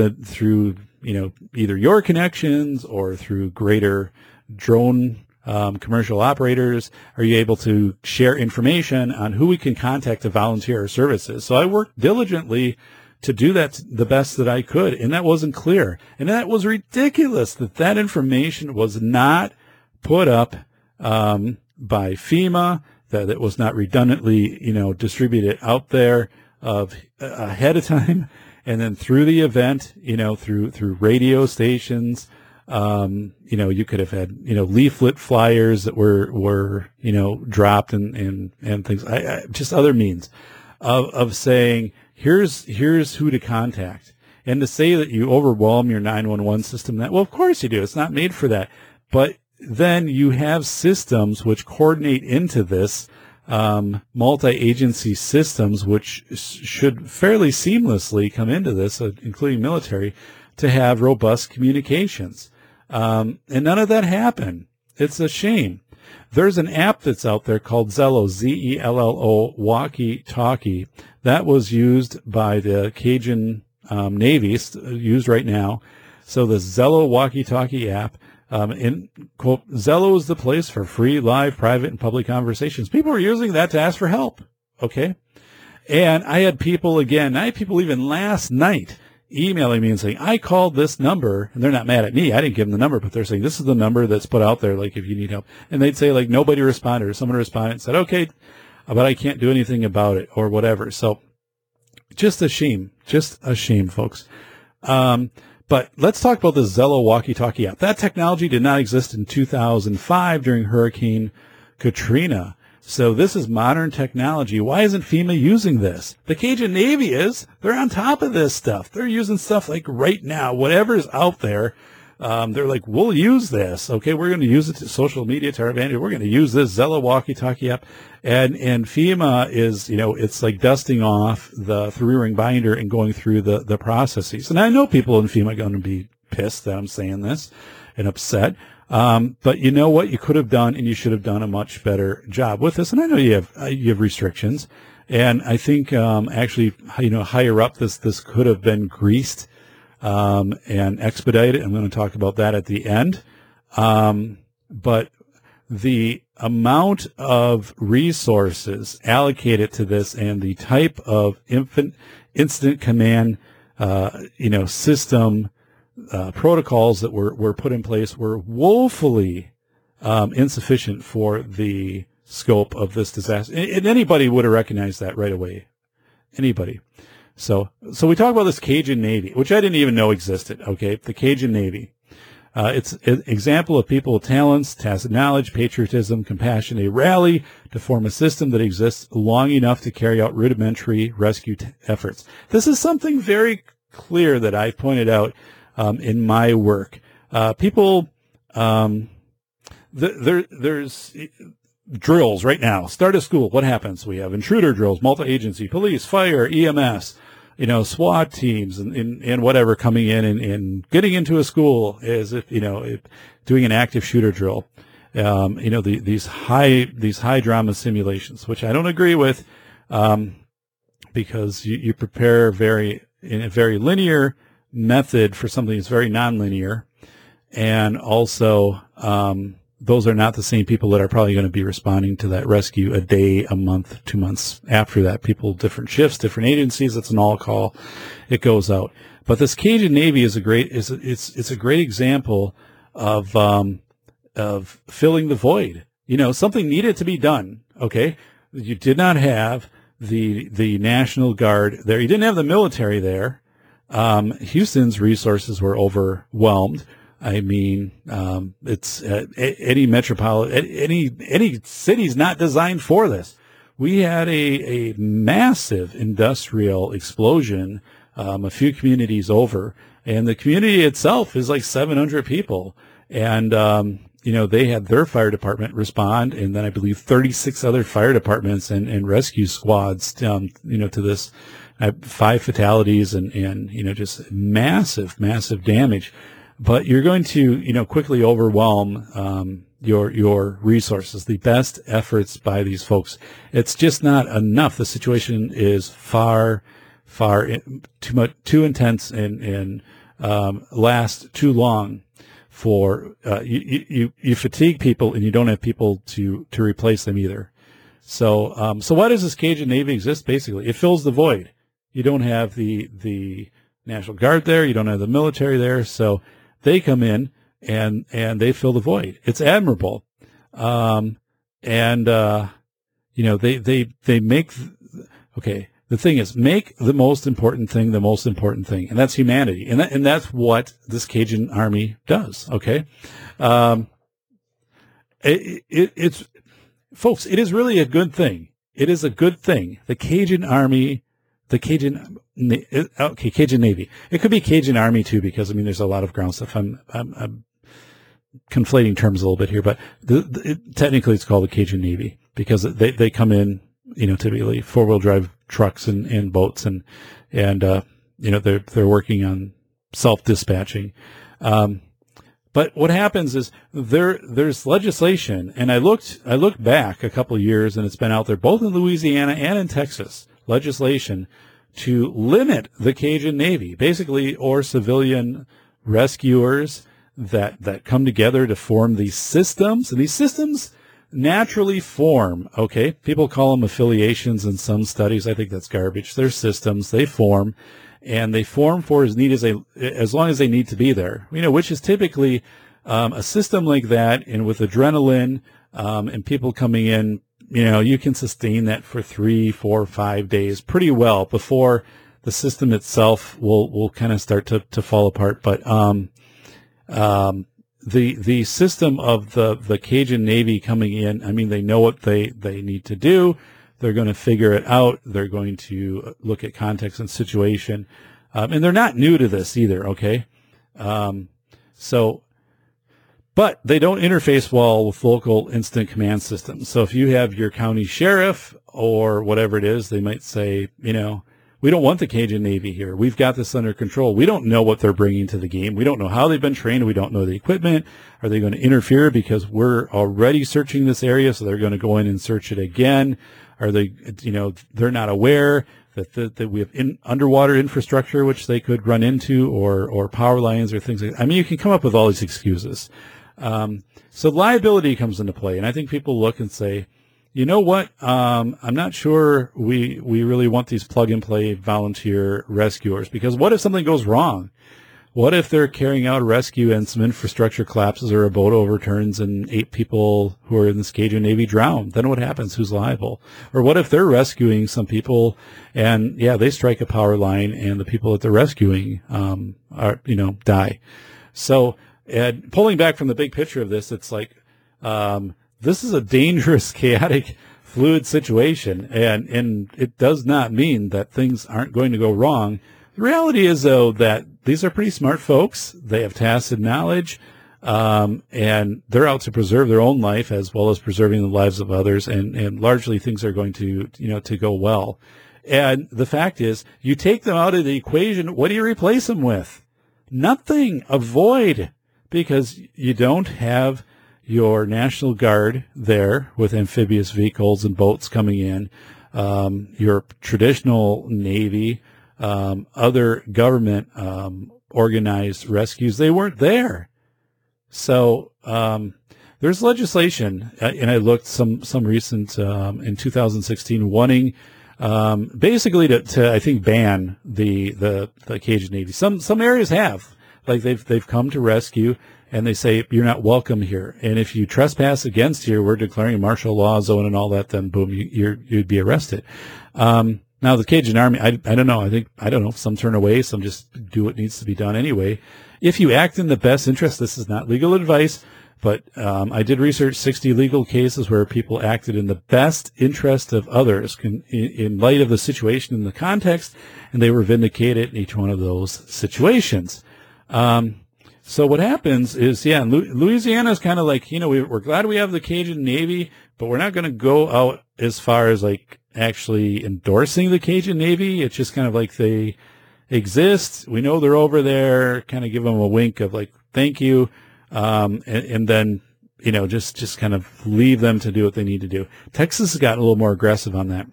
either your connections or through greater drone commercial operators. Are you able to share information on who we can contact to volunteer our services? So I worked diligently to do that the best that I could, and that wasn't clear. And that was ridiculous that information was not put up by FEMA, that it was not redundantly, distributed out there ahead of time, and then through the event, through radio stations. You could have had, leaflet flyers that were dropped and things. I just other means of saying, here's who to contact. And to say that you overwhelm your 911 system, that, well, of course you do. It's not made for that. But then you have systems which coordinate into this, multi-agency systems, which should fairly seamlessly come into this, including military, to have robust communications. And none of that happened. It's a shame. There's an app that's out there called Zello, Zello, walkie talkie, that was used by the Cajun Navy, used right now. So the Zello walkie talkie app, in quote, Zello is the place for free, live, private, and public conversations. People are using that to ask for help. Okay. And I had people even last night emailing me and saying, I called this number, and they're not mad at me. I didn't give them the number, but they're saying, this is the number that's put out there, like, if you need help. And they'd say, like, nobody responded, or someone responded and said, okay, but I can't do anything about it or whatever. So just a shame, folks. But let's talk about the Zello walkie-talkie app. That technology did not exist in 2005 during Hurricane Katrina. So this is modern technology. Why isn't FEMA using this? The Cajun Navy is. They're on top of this stuff. They're using stuff like right now, whatever's out there. They're like, we'll use this. Okay, we're going to use it to social media to our advantage. We're going to use this Zello walkie-talkie app. And FEMA is, it's like dusting off the three-ring binder and going through the processes. And I know people in FEMA are going to be pissed that I'm saying this and upset. But you know what? You could have done, and you should have done a much better job with this. And I know you have restrictions, and I think higher up this could have been greased and expedited. I'm going to talk about that at the end. But the amount of resources allocated to this and the type of incident command, system protocols that were put in place were woefully insufficient for the scope of this disaster. And anybody would have recognized that right away. Anybody. So we talk about this Cajun Navy, which I didn't even know existed. Okay, the Cajun Navy. It's an example of people with talents, tacit knowledge, patriotism, compassion. They rally to form a system that exists long enough to carry out rudimentary rescue efforts. This is something very clear that I pointed out in my work. People, there's drills right now. Start a school. What happens? We have intruder drills, multi-agency, police, fire, EMS. SWAT teams and whatever coming in and getting into a school as if, doing an active shooter drill. These high drama simulations, which I don't agree with, because you prepare in a very linear method for something that's very nonlinear. And also, those are not the same people that are probably going to be responding to that rescue a day, a month, 2 months after that. People, different shifts, different agencies. It's an all call. It goes out. But this Cajun Navy is a great example of filling the void. Something needed to be done. Okay. You did not have the National Guard there. You didn't have the military there. Houston's resources were overwhelmed. I mean, it's any metropolitan, any city's not designed for this. We had a massive industrial explosion, a few communities over, and the community itself is like 700 people. And, they had their fire department respond, and then I believe 36 other fire departments and rescue squads, to this. 5 fatalities and just massive damage. But you're going to, quickly overwhelm your resources, the best efforts by these folks. It's just not enough. The situation is far too much, too intense and lasts too long for you fatigue people, and you don't have people to replace them either. So why does this Cajun Navy exist? Basically, it fills the void. You don't have the National Guard there. You don't have the military there. So they come in and they fill the void. It's admirable. They make, okay. The thing is, make the most important thing the most important thing. And that's humanity. And that's what this Cajun Army does. Okay. It's folks, it is really a good thing. It is a good thing. The Cajun Army, Cajun Navy. It could be Cajun Army too, because there's a lot of ground stuff. I'm conflating terms a little bit here, but technically it's called the Cajun Navy because they come in, typically 4-wheel drive trucks and boats and they're working on self-dispatching. But what happens is there's legislation, and I looked back a couple of years, and it's been out there both in Louisiana and in Texas. Legislation to limit the Cajun Navy, basically, or civilian rescuers that come together to form these systems. And these systems naturally form, okay? People call them affiliations in some studies. I think that's garbage. They're systems. They form, and they form for as long as they need to be there, which is typically a system like that, and with adrenaline and people coming in, you can sustain that for 3, 4, 5 days pretty well before the system itself will kind of start to fall apart. But the system of the Cajun Navy coming in, they know what they need to do. They're going to figure it out. They're going to look at context and situation. And they're not new to this either, okay? But they don't interface well with local incident command systems. So if you have your county sheriff or whatever it is, they might say, we don't want the Cajun Navy here. We've got this under control. We don't know what they're bringing to the game. We don't know how they've been trained. We don't know the equipment. Are they going to interfere because we're already searching this area, so they're going to go in and search it again? Are they, they're not aware that we have underwater infrastructure, which they could run into, or power lines or things like that. You can come up with all these excuses. So liability comes into play, and I think people look and say, you know what, I'm not sure we really want these plug-and-play volunteer rescuers, because what if something goes wrong? What if they're carrying out a rescue and some infrastructure collapses or a boat overturns and 8 people who are in this Cajun Navy drown? Then what happens? Who's liable? Or what if they're rescuing some people and, yeah, they strike a power line and the people that they're rescuing, are, you know, die? So, and pulling back from the big picture of this, it's like, this is a dangerous, chaotic, fluid situation. And it does not mean that things aren't going to go wrong. The reality is, though, that these are pretty smart folks. They have tacit knowledge, and they're out to preserve their own life as well as preserving the lives of others. And largely, things are going to, you know, to go well. And the fact is, you take them out of the equation. What do you replace them with? Nothing. Avoid, because you don't have your National Guard there with amphibious vehicles and boats coming in. Your traditional Navy. Other government organized rescues, they weren't there. So there's legislation, and I looked some recent in 2016 wanting basically to I think ban the Cajun Navy. Some areas have, like, they've come to rescue and they say you're not welcome here, and if you trespass against here, we're declaring a martial law zone and all that. Then boom, you'd be arrested. Now, the Cajun Army, I don't know. I don't know. Some turn away. Some just do what needs to be done anyway. If you act in the best interest, this is not legal advice, but I did research 60 legal cases where people acted in the best interest of others in light of the situation and the context, and they were vindicated in each one of those situations. So what happens is, yeah, Louisiana is kind of like, you know, we're glad we have the Cajun Navy, but we're not going to go out as far as, like, actually endorsing the Cajun Navy. It's just kind of like they exist. We know they're over there, kind of give them a wink of like, thank you. And then, you know, just kind of leave them to do what they need to do. Texas has gotten a little more aggressive on that.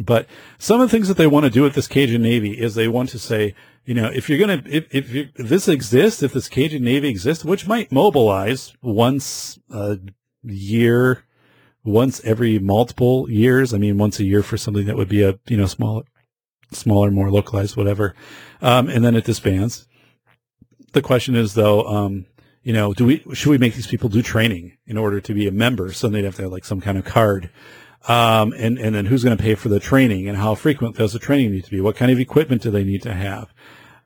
But some of the things that they want to do with this Cajun Navy is they want to say, you know, if you're going to, if this exists, if this Cajun Navy exists, which might mobilize once a year, once every multiple years. I mean, once a year for something that would be a, you know, smaller, more localized, whatever. And then it disbands. The question is, though, you know, should we make these people do training in order to be a member? So they'd have to have like some kind of card. And then who's going to pay for the training, and how frequent does the training need to be? What kind of equipment do they need to have?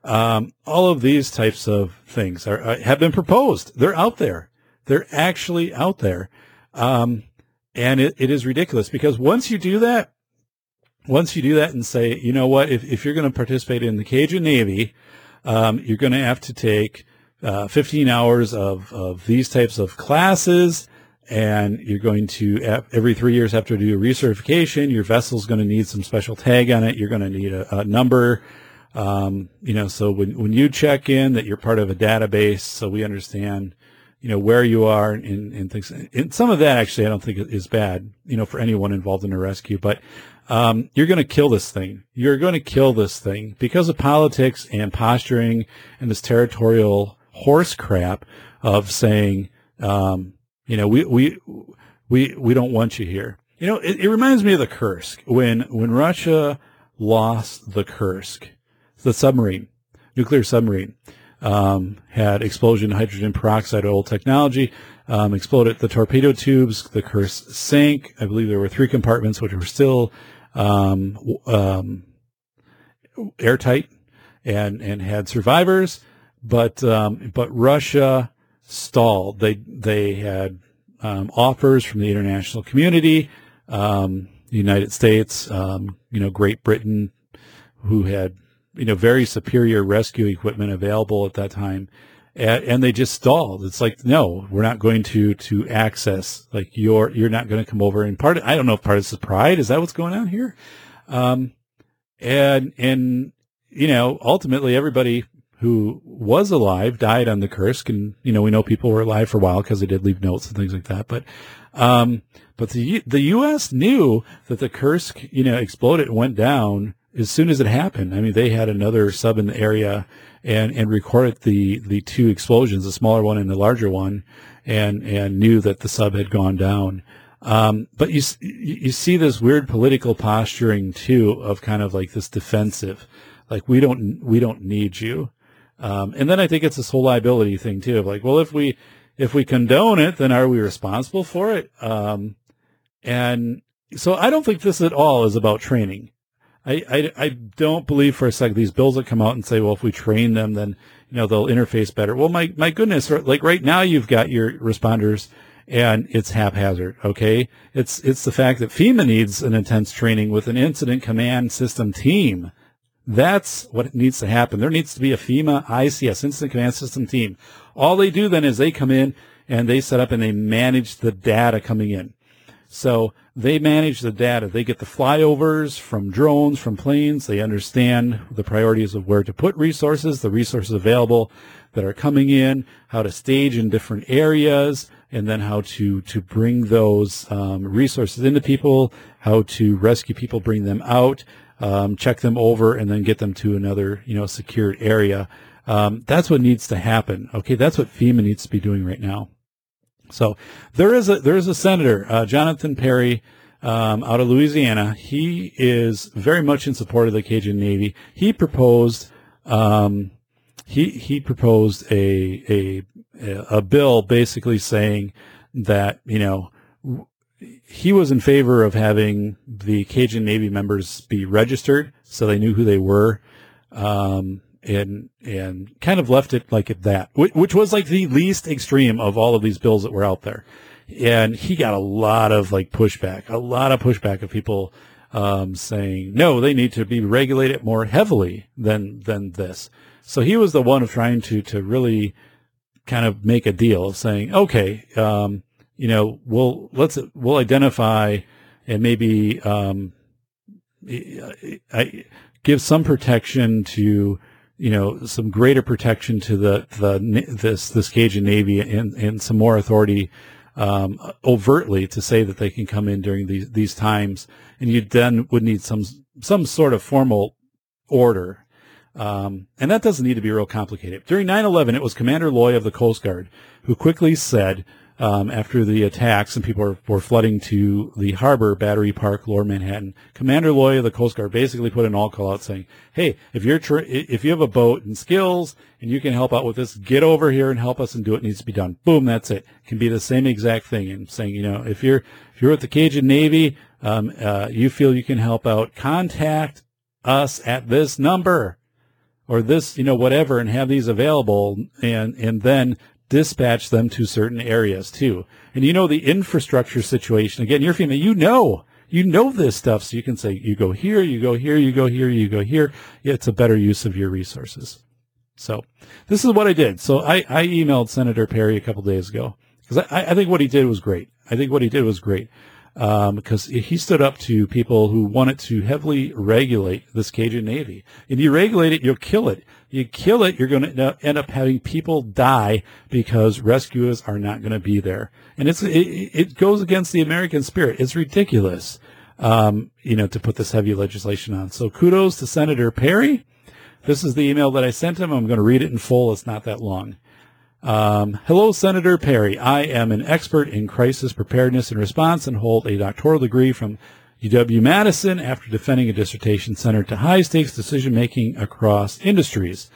All of these types of things have been proposed. They're out there. They're actually out there. And it is ridiculous, because once you do that and say, you know what, if you're going to participate in the Cajun Navy, you're going to have to take 15 hours of these types of classes, and you're going to, every 3 years, have to do a recertification. Your vessel's going to need some special tag on it. You're going to need a number. You know, so when you check in, that you're part of a database, so we understand, you know, where you are and things. And some of that, actually, I don't think is bad, you know, for anyone involved in a rescue. But you're going to kill this thing. You're going to kill this thing because of politics and posturing and this territorial horse crap of saying, you know, we don't want you here. You know, it reminds me of the Kursk. When Russia lost the Kursk, the submarine, nuclear submarine, had explosion, hydrogen peroxide, old technology, exploded the torpedo tubes, the Kursk sank. I believe there were 3 compartments which were still airtight and had survivors, but Russia stalled. They had offers from the international community, the United States, you know, Great Britain, who had, you know, very superior rescue equipment available at that time. And they just stalled. It's like, no, we're not going to access, like, you're not going to come over. And part of, I don't know if part of this is pride. Is that what's going on here? And, you know, ultimately everybody who was alive died on the Kursk. And, you know, we know people were alive for a while because they did leave notes and things like that. But the U.S. knew that the Kursk, you know, exploded and went down as soon as it happened, I mean, they had another sub in the area and recorded the two explosions, the smaller one and the larger one, and knew that the sub had gone down. But you see this weird political posturing too, of kind of like this defensive, like we don't need you. And then I think it's this whole liability thing too, of like, well, if we condone it, then are we responsible for it? And so I don't think this at all is about training. I don't believe for a second these bills that come out and say, well, if we train them, then, you know, they'll interface better. Well, my goodness, like right now you've got your responders and it's haphazard. Okay. It's the fact that FEMA needs an intense training with an incident command system team. That's what needs to happen. There needs to be a FEMA ICS, incident command system team. All they do then is they come in and they set up and they manage the data coming in. So they manage the data. They get the flyovers from drones, from planes. They understand the priorities of where to put resources, the resources available that are coming in, how to stage in different areas, and then how to bring those resources into people, how to rescue people, bring them out, check them over, and then get them to another, you know, secured area. That's what needs to happen. Okay, that's what FEMA needs to be doing right now. So there is a senator, Jonathan Perry, out of Louisiana. He is very much in support of the Cajun Navy. He proposed proposed a bill basically saying that, you know, he was in favor of having the Cajun Navy members be registered so they knew who they were. And kind of left it like at that, which was like the least extreme of all of these bills that were out there. And he got a lot of like pushback, of people, saying, no, they need to be regulated more heavily than this. So he was the one of trying to really kind of make a deal of saying, okay, you know, we'll identify and maybe, I give some protection to, you know, some greater protection to this Cajun Navy and some more authority, overtly to say that they can come in during these times. And you then would need some sort of formal order. And that doesn't need to be real complicated. During 9/11, it was Commander Loy of the Coast Guard who quickly said, after the attacks and people were flooding to the harbor, Battery Park, Lower Manhattan, Commander Loy of the Coast Guard basically put an all call out saying, hey, if you have a boat and skills and you can help out with this, get over here and help us and do what needs to be done. Boom, that's it. It can be the same exact thing. And saying, you know, if you're with the Cajun Navy, you feel you can help out, contact us at this number or this, you know, whatever, and have these available and then dispatch them to certain areas too. And you know, the infrastructure situation, again, you're FEMA, you know this stuff, so you can say, you go here, you go here, you go here, you go here. It's a better use of your resources. So this is what I did. So I emailed Senator Perry a couple days ago because I think what he did was great. Because he stood up to people who wanted to heavily regulate this Cajun Navy. If you regulate it, you'll kill it. You kill it, you're going to end up having people die because rescuers are not going to be there. And it goes against the American spirit. It's ridiculous, you know, to put this heavy legislation on. So kudos to Senator Perry. This is the email that I sent him. I'm going to read it in full. It's not that long. Hello, Senator Perry. I am an expert in crisis preparedness and response and hold a doctoral degree from UW-Madison after defending a dissertation centered to high-stakes decision-making across industries.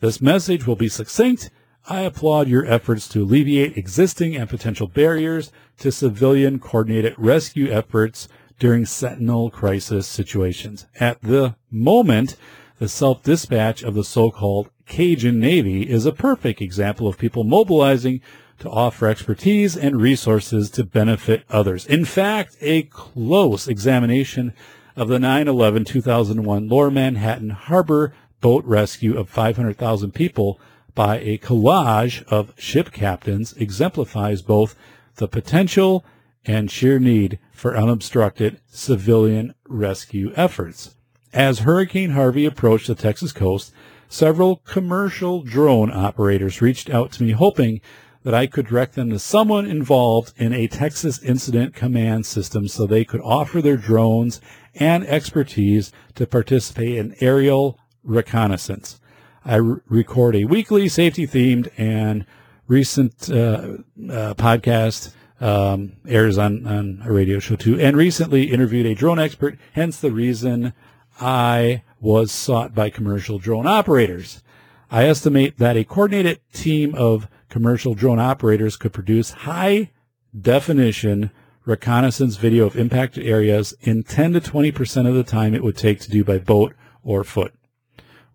This message will be succinct. I applaud your efforts to alleviate existing and potential barriers to civilian coordinated rescue efforts during sentinel crisis situations. At the moment, the self-dispatch of the so-called Cajun Navy is a perfect example of people mobilizing to offer expertise and resources to benefit others. In fact, a close examination of the 9/11-2001 Lower Manhattan Harbor boat rescue of 500,000 people by a collage of ship captains exemplifies both the potential and sheer need for unobstructed civilian rescue efforts. As Hurricane Harvey approached the Texas coast, several commercial drone operators reached out to me hoping that I could direct them to someone involved in a Texas Incident Command System so they could offer their drones and expertise to participate in aerial reconnaissance. I record a weekly safety-themed and recent podcast airs on a radio show, too, and recently interviewed a drone expert, hence the reason I was sought by commercial drone operators. I estimate that a coordinated team of commercial drone operators could produce high-definition reconnaissance video of impacted areas in 10 to 20% of the time it would take to do by boat or foot,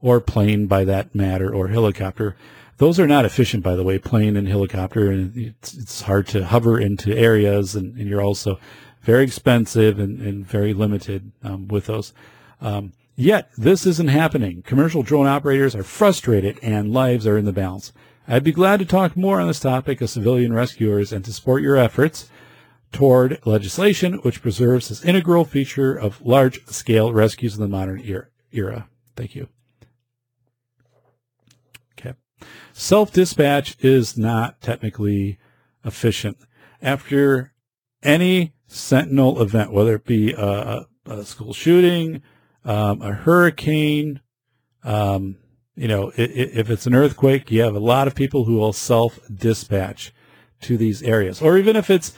or plane by that matter, or helicopter. Those are not efficient, by the way, plane and helicopter, and it's hard to hover into areas, and you're also very expensive and very limited with those. Yet, this isn't happening. Commercial drone operators are frustrated, and lives are in the balance. I'd be glad to talk more on this topic of civilian rescuers and to support your efforts toward legislation which preserves this integral feature of large-scale rescues in the modern era. Thank you. Okay. Self-dispatch is not technically efficient. After any sentinel event, whether it be a school shooting, a hurricane, if it's an earthquake, you have a lot of people who will self-dispatch to these areas. Or even if it's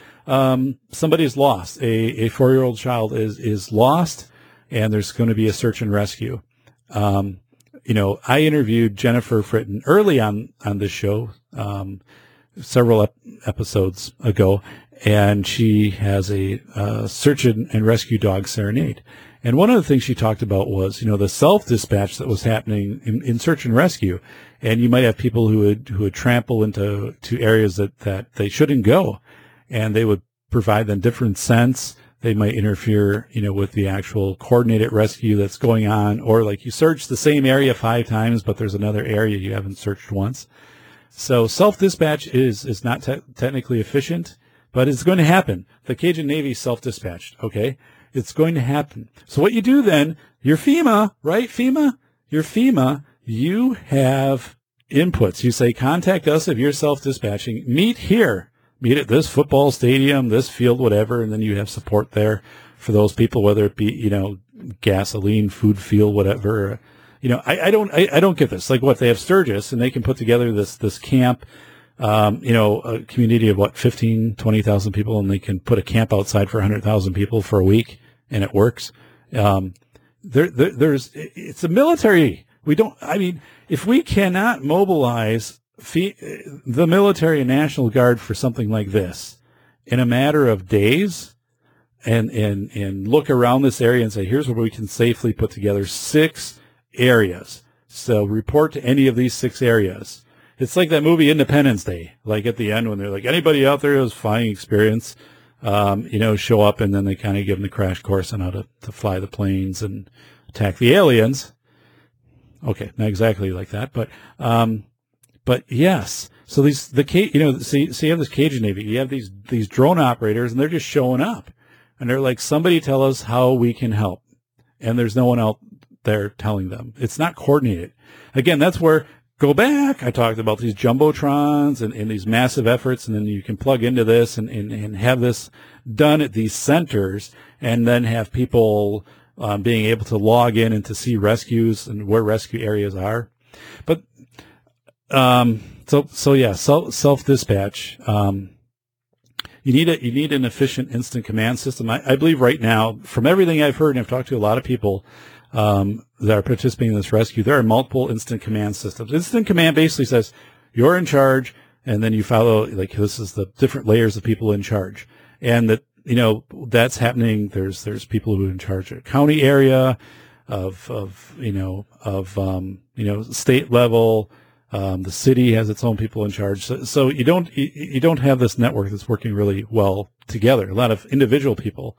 somebody's lost, a four-year-old child is lost, and there's going to be a search and rescue. I interviewed Jennifer Fritton early on this show, several episodes ago, and she has a search and rescue dog serenade. And one of the things she talked about was, the self-dispatch that was happening in search and rescue. And you might have people who would trample into areas that they shouldn't go, and they would provide them different scents. They might interfere, with the actual coordinated rescue that's going on, or like you search the same area 5 times, but there's another area you haven't searched once. So self-dispatch is not technically efficient, but it's going to happen. The Cajun Navy self-dispatched, okay? It's going to happen. So what you do then, your FEMA, right? FEMA, you have inputs. You say, contact us if you're self-dispatching. Meet here. Meet at this football stadium, this field, whatever, and then you have support there for those people, whether it be, gasoline, food fuel, whatever. I don't get this. Like what, they have Sturgis, and they can put together this camp, a community of 15,000 to 20,000 people, and they can put a camp outside for 100,000 people for a week, and it works. It's a military. If we cannot mobilize the military and National Guard for something like this in a matter of days, and look around this area and say, here's where we can safely put together 6 areas. So report to any of these 6 areas. It's like that movie Independence Day, like at the end when they're like, anybody out there who has flying experience, show up, and then they kind of give them the crash course on how to fly the planes and attack the aliens. Okay, not exactly like that, but yes. So you have this Cajun Navy, you have these drone operators, and they're just showing up, and they're like, somebody tell us how we can help, and there's no one out there telling them. It's not coordinated. Again, that's where. Go back. I talked about these jumbotrons and these massive efforts, and then you can plug into this and have this done at these centers, and then have people being able to log in and to see rescues and where rescue areas are. But self-dispatch. You need an efficient instant command system. I believe right now, from everything I've heard, and I've talked to a lot of people that are participating in this rescue, there are multiple instant command systems. Instant command basically says you're in charge, and then you follow, like, this is the different layers of people in charge. And that, that's happening. There's people who are in charge of a county area, state level. The city has its own people in charge. So you don't have this network that's working really well together. A lot of individual people.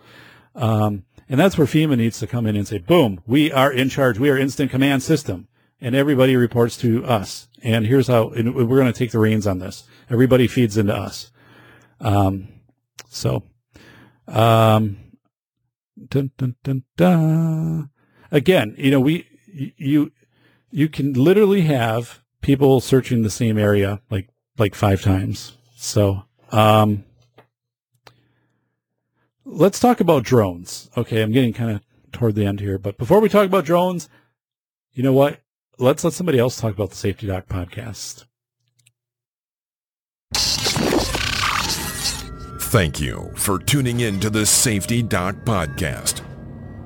And that's where FEMA needs to come in and say, boom, we are in charge. We are instant command system, and everybody reports to us. And here's how, and we're going to take the reins on this. Everybody feeds into us. Again, you can literally have people searching the same area like 5 times So, let's talk about drones. Okay, I'm getting kind of toward the end here, but before we talk about drones, you know what? Let's let somebody else talk about the Safety Doc podcast. Thank you for tuning in to the Safety Doc podcast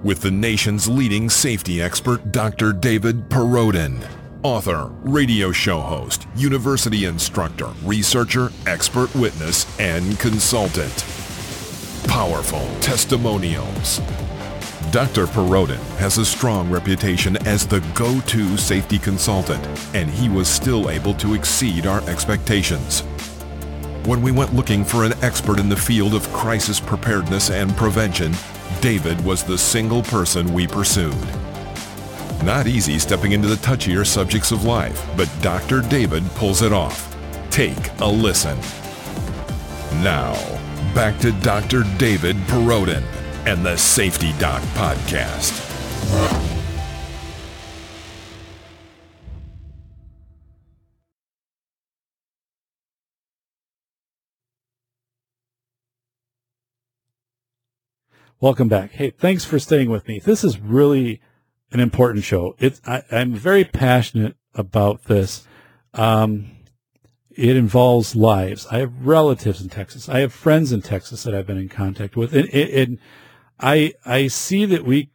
with the nation's leading safety expert, Dr. David Perrodin, author, radio show host, university instructor, researcher, expert witness, and consultant. Powerful testimonials. Dr. Perrodin has a strong reputation as the go-to safety consultant, and he was still able to exceed our expectations. When we went looking for an expert in the field of crisis preparedness and prevention, David was the single person we pursued. Not easy stepping into the touchier subjects of life, but Dr. David pulls it off. Take a listen. Now, back to Dr. David Perrodin and the Safety Doc Podcast. Welcome back. Hey, thanks for staying with me. This is really an important show. I'm very passionate about this. It involves lives. I have relatives in Texas. I have friends in Texas that I've been in contact with. And I see that we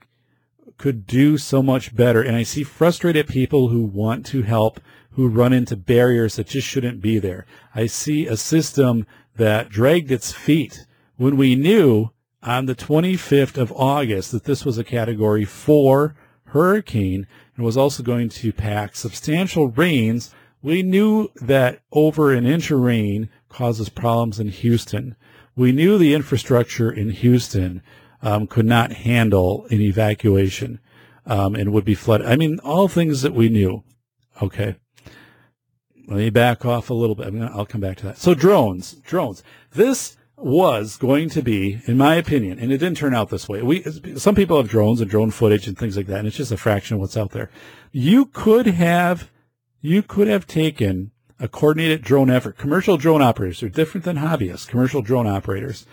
could do so much better, and I see frustrated people who want to help, who run into barriers that just shouldn't be there. I see a system that dragged its feet when we knew on the 25th of August that this was a Category 4 hurricane and was also going to pack substantial rains. We knew that over an inch of rain causes problems in Houston. We knew the infrastructure in Houston could not handle an evacuation and would be flooded. I mean, all things that we knew. Okay. Let me back off a little bit. I'll come back to that. So drones. This was going to be, in my opinion, and it didn't turn out this way. Some people have drones and drone footage and things like that, and it's just a fraction of what's out there. You could have taken a coordinated drone effort. Commercial drone operators are different than hobbyists. Commercial drone operators.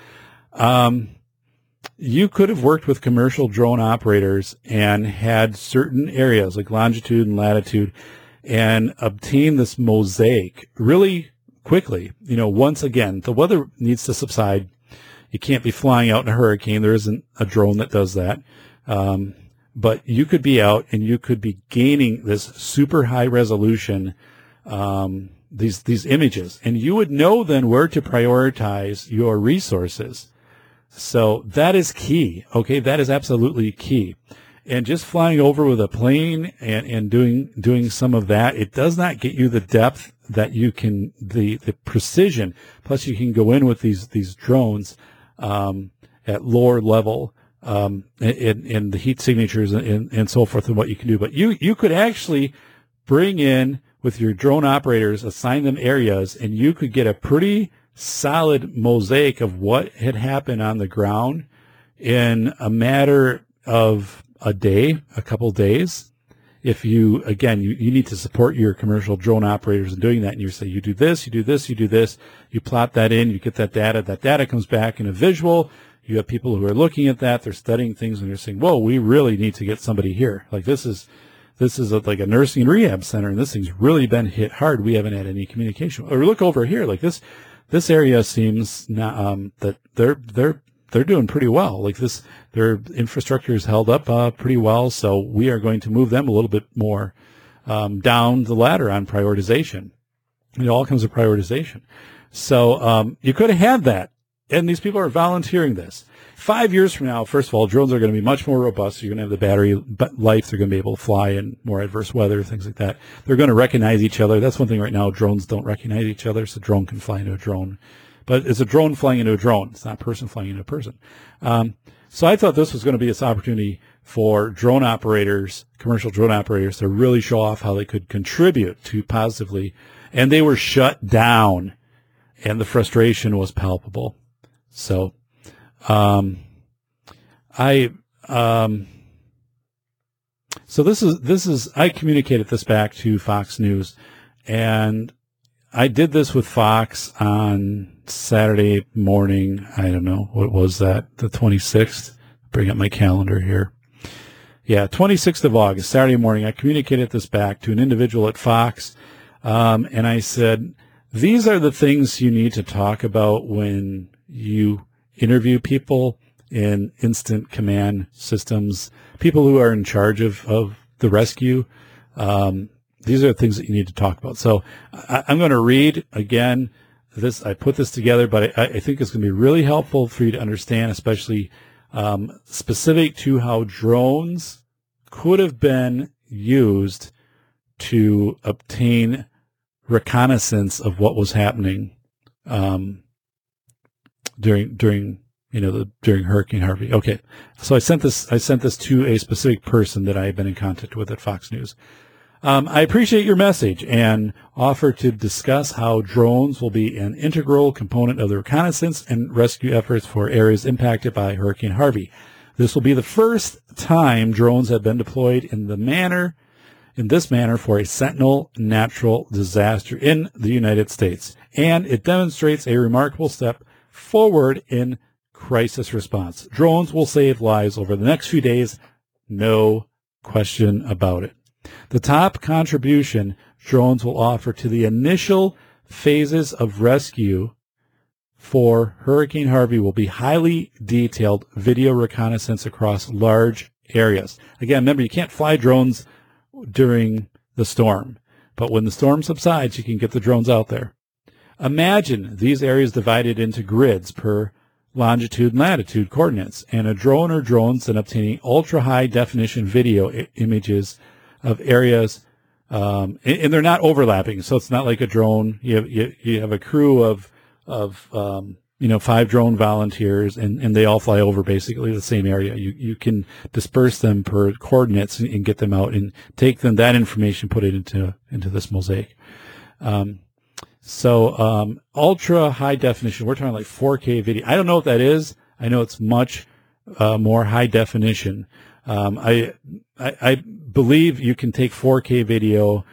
You could have worked with commercial drone operators and had certain areas like longitude and latitude and obtained this mosaic really quickly. You know, once again, the weather needs to subside. You can't be flying out in a hurricane. There isn't a drone that does that. But you could be out and you could be gaining this super high resolution, these images, and you would know then where to prioritize your resources. So that is key. Okay. That is absolutely key. And just flying over with a plane and doing some of that, it does not get you the depth that you can, the precision. Plus you can go in with these drones, at lower level, and the heat signatures and so forth and what you can do. But you could actually bring in with your drone operators, assign them areas, and you could get a pretty solid mosaic of what had happened on the ground in a matter of a day, a couple days. If you, again, you need to support your commercial drone operators in doing that, and you say, you do this, you do this, you do this, you plot that in, you get that data comes back in a visual. You have people who are looking at that, they're studying things, and they're saying, whoa, we really need to get somebody here. Like this is like a nursing and rehab center, and this thing's really been hit hard. We haven't had any communication. Or look over here, like this area seems that they're doing pretty well. Like their infrastructure is held up pretty well, so we are going to move them a little bit more down the ladder on prioritization. It all comes to prioritization. So you could have had that. And these people are volunteering this. 5 years from now, first of all, drones are going to be much more robust. You're going to have the battery life. They're going to be able to fly in more adverse weather, things like that. They're going to recognize each other. That's one thing right now. Drones don't recognize each other, so a drone can fly into a drone. But it's a drone flying into a drone. It's not a person flying into a person. So I thought this was going to be this opportunity for drone operators, commercial drone operators, to really show off how they could contribute to positively. And they were shut down, and the frustration was palpable. So, I communicated this back to Fox News, and I did this with Fox on Saturday morning. I don't know. What was that? The 26th? Bring up my calendar here. Yeah, 26th of August, Saturday morning. I communicated this back to an individual at Fox, and I said, these are the things you need to talk about when you interview people in instant command systems, people who are in charge of the rescue. These are the things that you need to talk about. So I'm going to read again this. I put this together, but I think it's going to be really helpful for you to understand, especially specific to how drones could have been used to obtain reconnaissance of what was happening during Hurricane Harvey. Okay, so I sent this to a specific person that I had been in contact with at Fox News. I appreciate your message and offer to discuss how drones will be an integral component of the reconnaissance and rescue efforts for areas impacted by Hurricane Harvey. This will be the first time drones have been deployed in this manner for a sentinel natural disaster in the United States, and it demonstrates a remarkable step forward in crisis response. Drones will save lives over the next few days, no question about it. The top contribution drones will offer to the initial phases of rescue for Hurricane Harvey will be highly detailed video reconnaissance across large areas. Again, remember, you can't fly drones during the storm, but when the storm subsides, you can get the drones out there. Imagine these areas divided into grids per longitude and latitude coordinates, and a drone or drones then obtaining ultra-high definition video images of areas, and they're not overlapping, so it's not like a drone. You have a crew of 5 drone volunteers, and they all fly over basically the same area. You can disperse them per coordinates and get them out and take them that information, put it into this mosaic. So ultra high definition. We're talking like 4K video. I don't know what that is. I know it's much more high definition. I believe you can take 4K video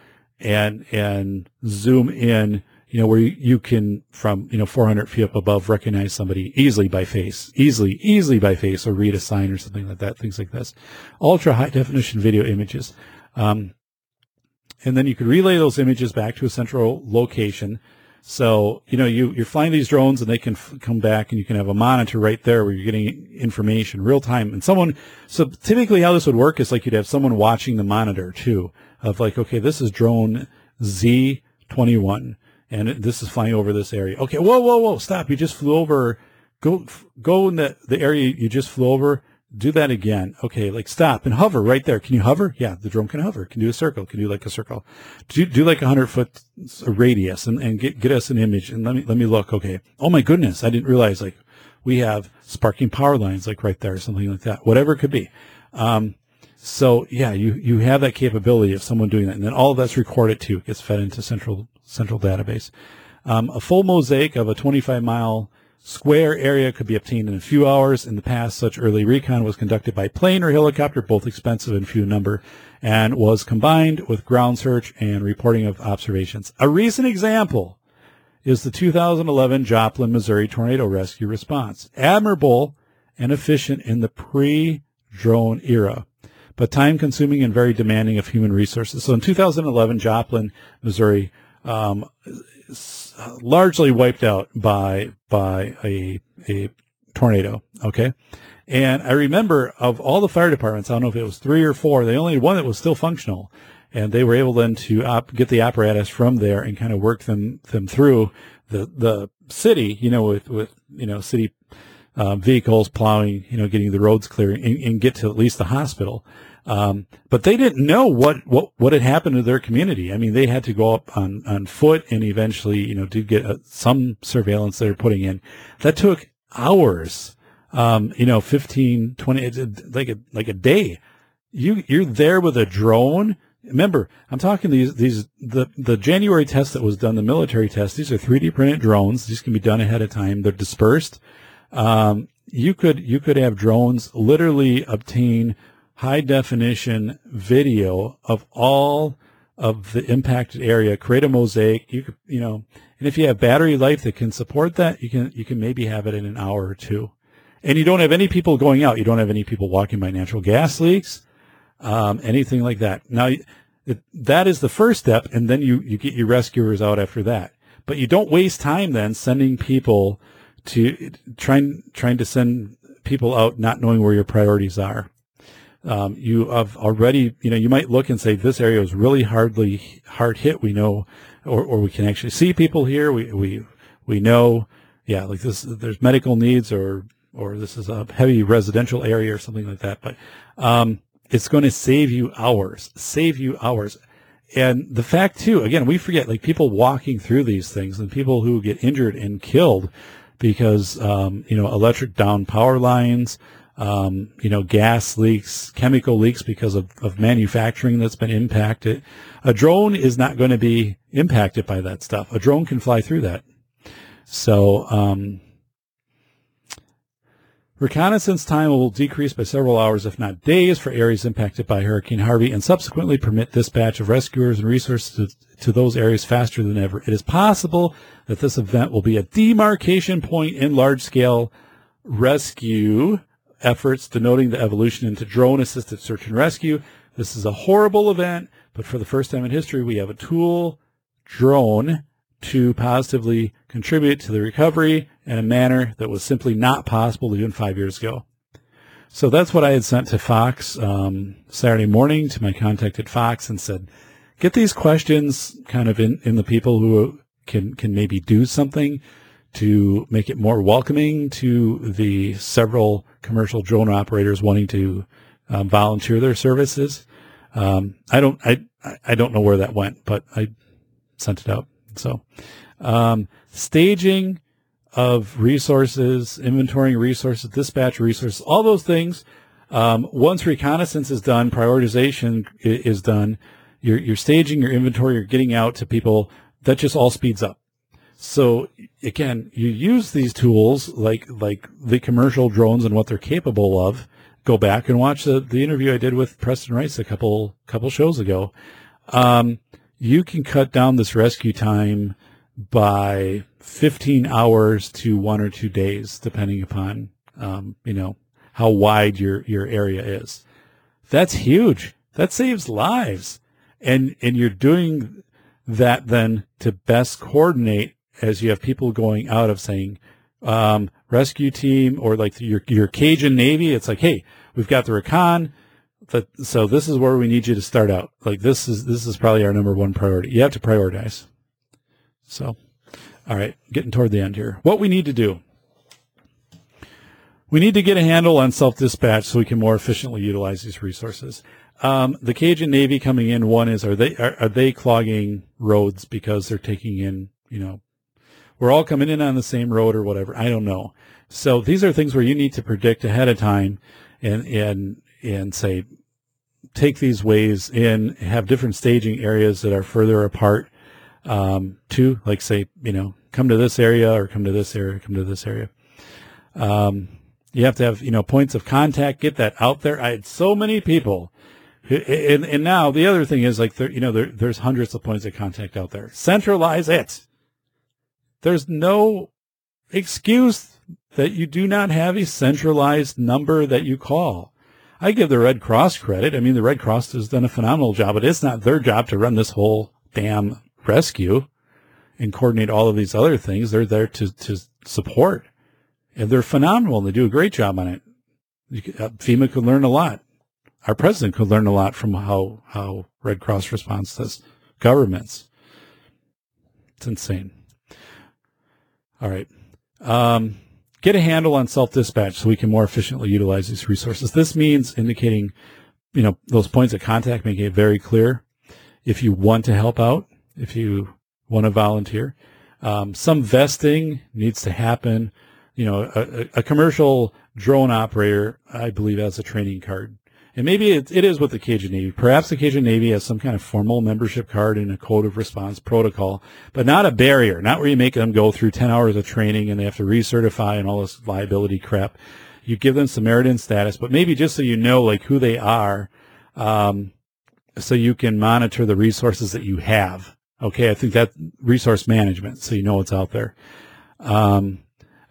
and zoom in, you know, where you can from, you know, 400 feet up above recognize somebody easily by face or read a sign or something like that, things like this. Ultra high definition video images. And then you could relay those images back to a central location. So, you know, you're flying these drones and they can come back and you can have a monitor right there where you're getting information real time. And so typically how this would work is like you'd have someone watching the monitor too of like, okay, this is drone Z21 and this is flying over this area. Okay, whoa, stop. You just flew over. Go in the area you just flew over. Do that again. Okay, like stop and hover right there. Can you hover? Yeah, the drone can hover. Can do a circle. Can do like a circle. Do like 100-foot radius and get us an image. And let me look. Okay. Oh my goodness, I didn't realize like we have sparking power lines like right there or something like that. Whatever it could be. So yeah, you have that capability of someone doing that, and then all of that's recorded too. It gets fed into central database. A full mosaic of a 25-mile square area could be obtained in a few hours. In the past, such early recon was conducted by plane or helicopter, both expensive and few in number, and was combined with ground search and reporting of observations. A recent example is the 2011 Joplin, Missouri tornado rescue response. Admirable and efficient in the pre-drone era, but time-consuming and very demanding of human resources. So in 2011, Joplin, Missouri, largely wiped out by a tornado. Okay. And I remember of all the fire departments, I don't know if it was 3 or 4, they only had one that was still functional, and they were able then to get the apparatus from there and kind of work them through the city, you know, with city, vehicles plowing, you know, getting the roads clear and get to at least the hospital. But they didn't know what had happened to their community. I mean, they had to go up on foot and eventually, you know, did get some surveillance they were putting in. That took hours, 15, 20, like a day. You're there with a drone. Remember, I'm talking the January test that was done, the military test. These are 3D printed drones. These can be done ahead of time. They're dispersed. You could have drones literally obtain high definition video of all of the impacted area, create a mosaic. You could, you know, and if you have battery life that can support that, you can maybe have it in an hour or two. And you don't have any people going out. You don't have any people walking by natural gas leaks, anything like that. Now, that is the first step, and then you get your rescuers out after that. But you don't waste time then sending people to trying to send people out not knowing where your priorities are. You have already, you know, you might look and say, this area is really hard hit. We know, or we can actually see people here. We know, yeah, like this, there's medical needs or this is a heavy residential area or something like that. But, it's going to save you hours. And the fact too, again, we forget like people walking through these things and people who get injured and killed because, you know, electric down power lines, you know, gas leaks, chemical leaks because of manufacturing that's been impacted. A drone is not going to be impacted by that stuff. A drone can fly through that. So, reconnaissance time will decrease by several hours, if not days, for areas impacted by Hurricane Harvey and subsequently permit dispatch of rescuers and resources to those areas faster than ever. It is possible that this event will be a demarcation point in large-scale rescue efforts, denoting the evolution into drone-assisted search and rescue. This is a horrible event, but for the first time in history, we have a tool, drone, to positively contribute to the recovery in a manner that was simply not possible even 5 years ago. So that's what I had sent to Fox Saturday morning to my contact at Fox and said, get these questions kind of in the people who can maybe do something to make it more welcoming to the several commercial drone operators wanting to volunteer their services. I don't know where that went, but I sent it out. So, staging of resources, inventorying resources, dispatch resources, all those things. Once reconnaissance is done, prioritization is done, you're staging your inventory, you're getting out to people. That just all speeds up. So again, you use these tools like the commercial drones and what they're capable of. Go back and watch the interview I did with Preston Rice a couple shows ago. You can cut down this rescue time by 15 hours to 1 or 2 days, depending upon, you know, how wide your area is. That's huge. That saves lives. And you're doing that then to best coordinate as you have people going out of saying, rescue team or like your Cajun Navy. It's like, hey, we've got the recon. So this is where we need you to start out. Like this is probably our number one priority. You have to prioritize. So, all right, getting toward the end here. What we need to do. We need to get a handle on self-dispatch so we can more efficiently utilize these resources. The Cajun Navy coming in, one is, are they clogging roads because they're taking in, you know, we're all coming in on the same road or whatever. I don't know. So these are things where you need to predict ahead of time and say, take these ways in, have different staging areas that are further apart, to like say, you know, come to this area or come to this area, come to this area. You have to have, you know, points of contact, get that out there. I had so many people who, and now the other thing is like, you know, there's hundreds of points of contact out there. Centralize it. There's no excuse that you do not have a centralized number that you call. I give the Red Cross credit. I mean, the Red Cross has done a phenomenal job, but it's not their job to run this whole damn rescue and coordinate all of these other things. They're there to support, and they're phenomenal. And they do a great job on it. FEMA could learn a lot. Our president could learn a lot from how Red Cross responds to governments. It's insane. All right. Get a handle on self-dispatch so we can more efficiently utilize these resources. This means indicating, you know, those points of contact, making it very clear if you want to help out, if you want to volunteer. Some vesting needs to happen. You know, a commercial drone operator, I believe, has a training card. And maybe it is with the Cajun Navy. Perhaps the Cajun Navy has some kind of formal membership card and a code of response protocol, but not a barrier, not where you make them go through 10 hours of training and they have to recertify and all this liability crap. You give them Samaritan status, but maybe just so you know, like, who they are, so you can monitor the resources that you have. Okay, I think that resource management, so you know what's out there.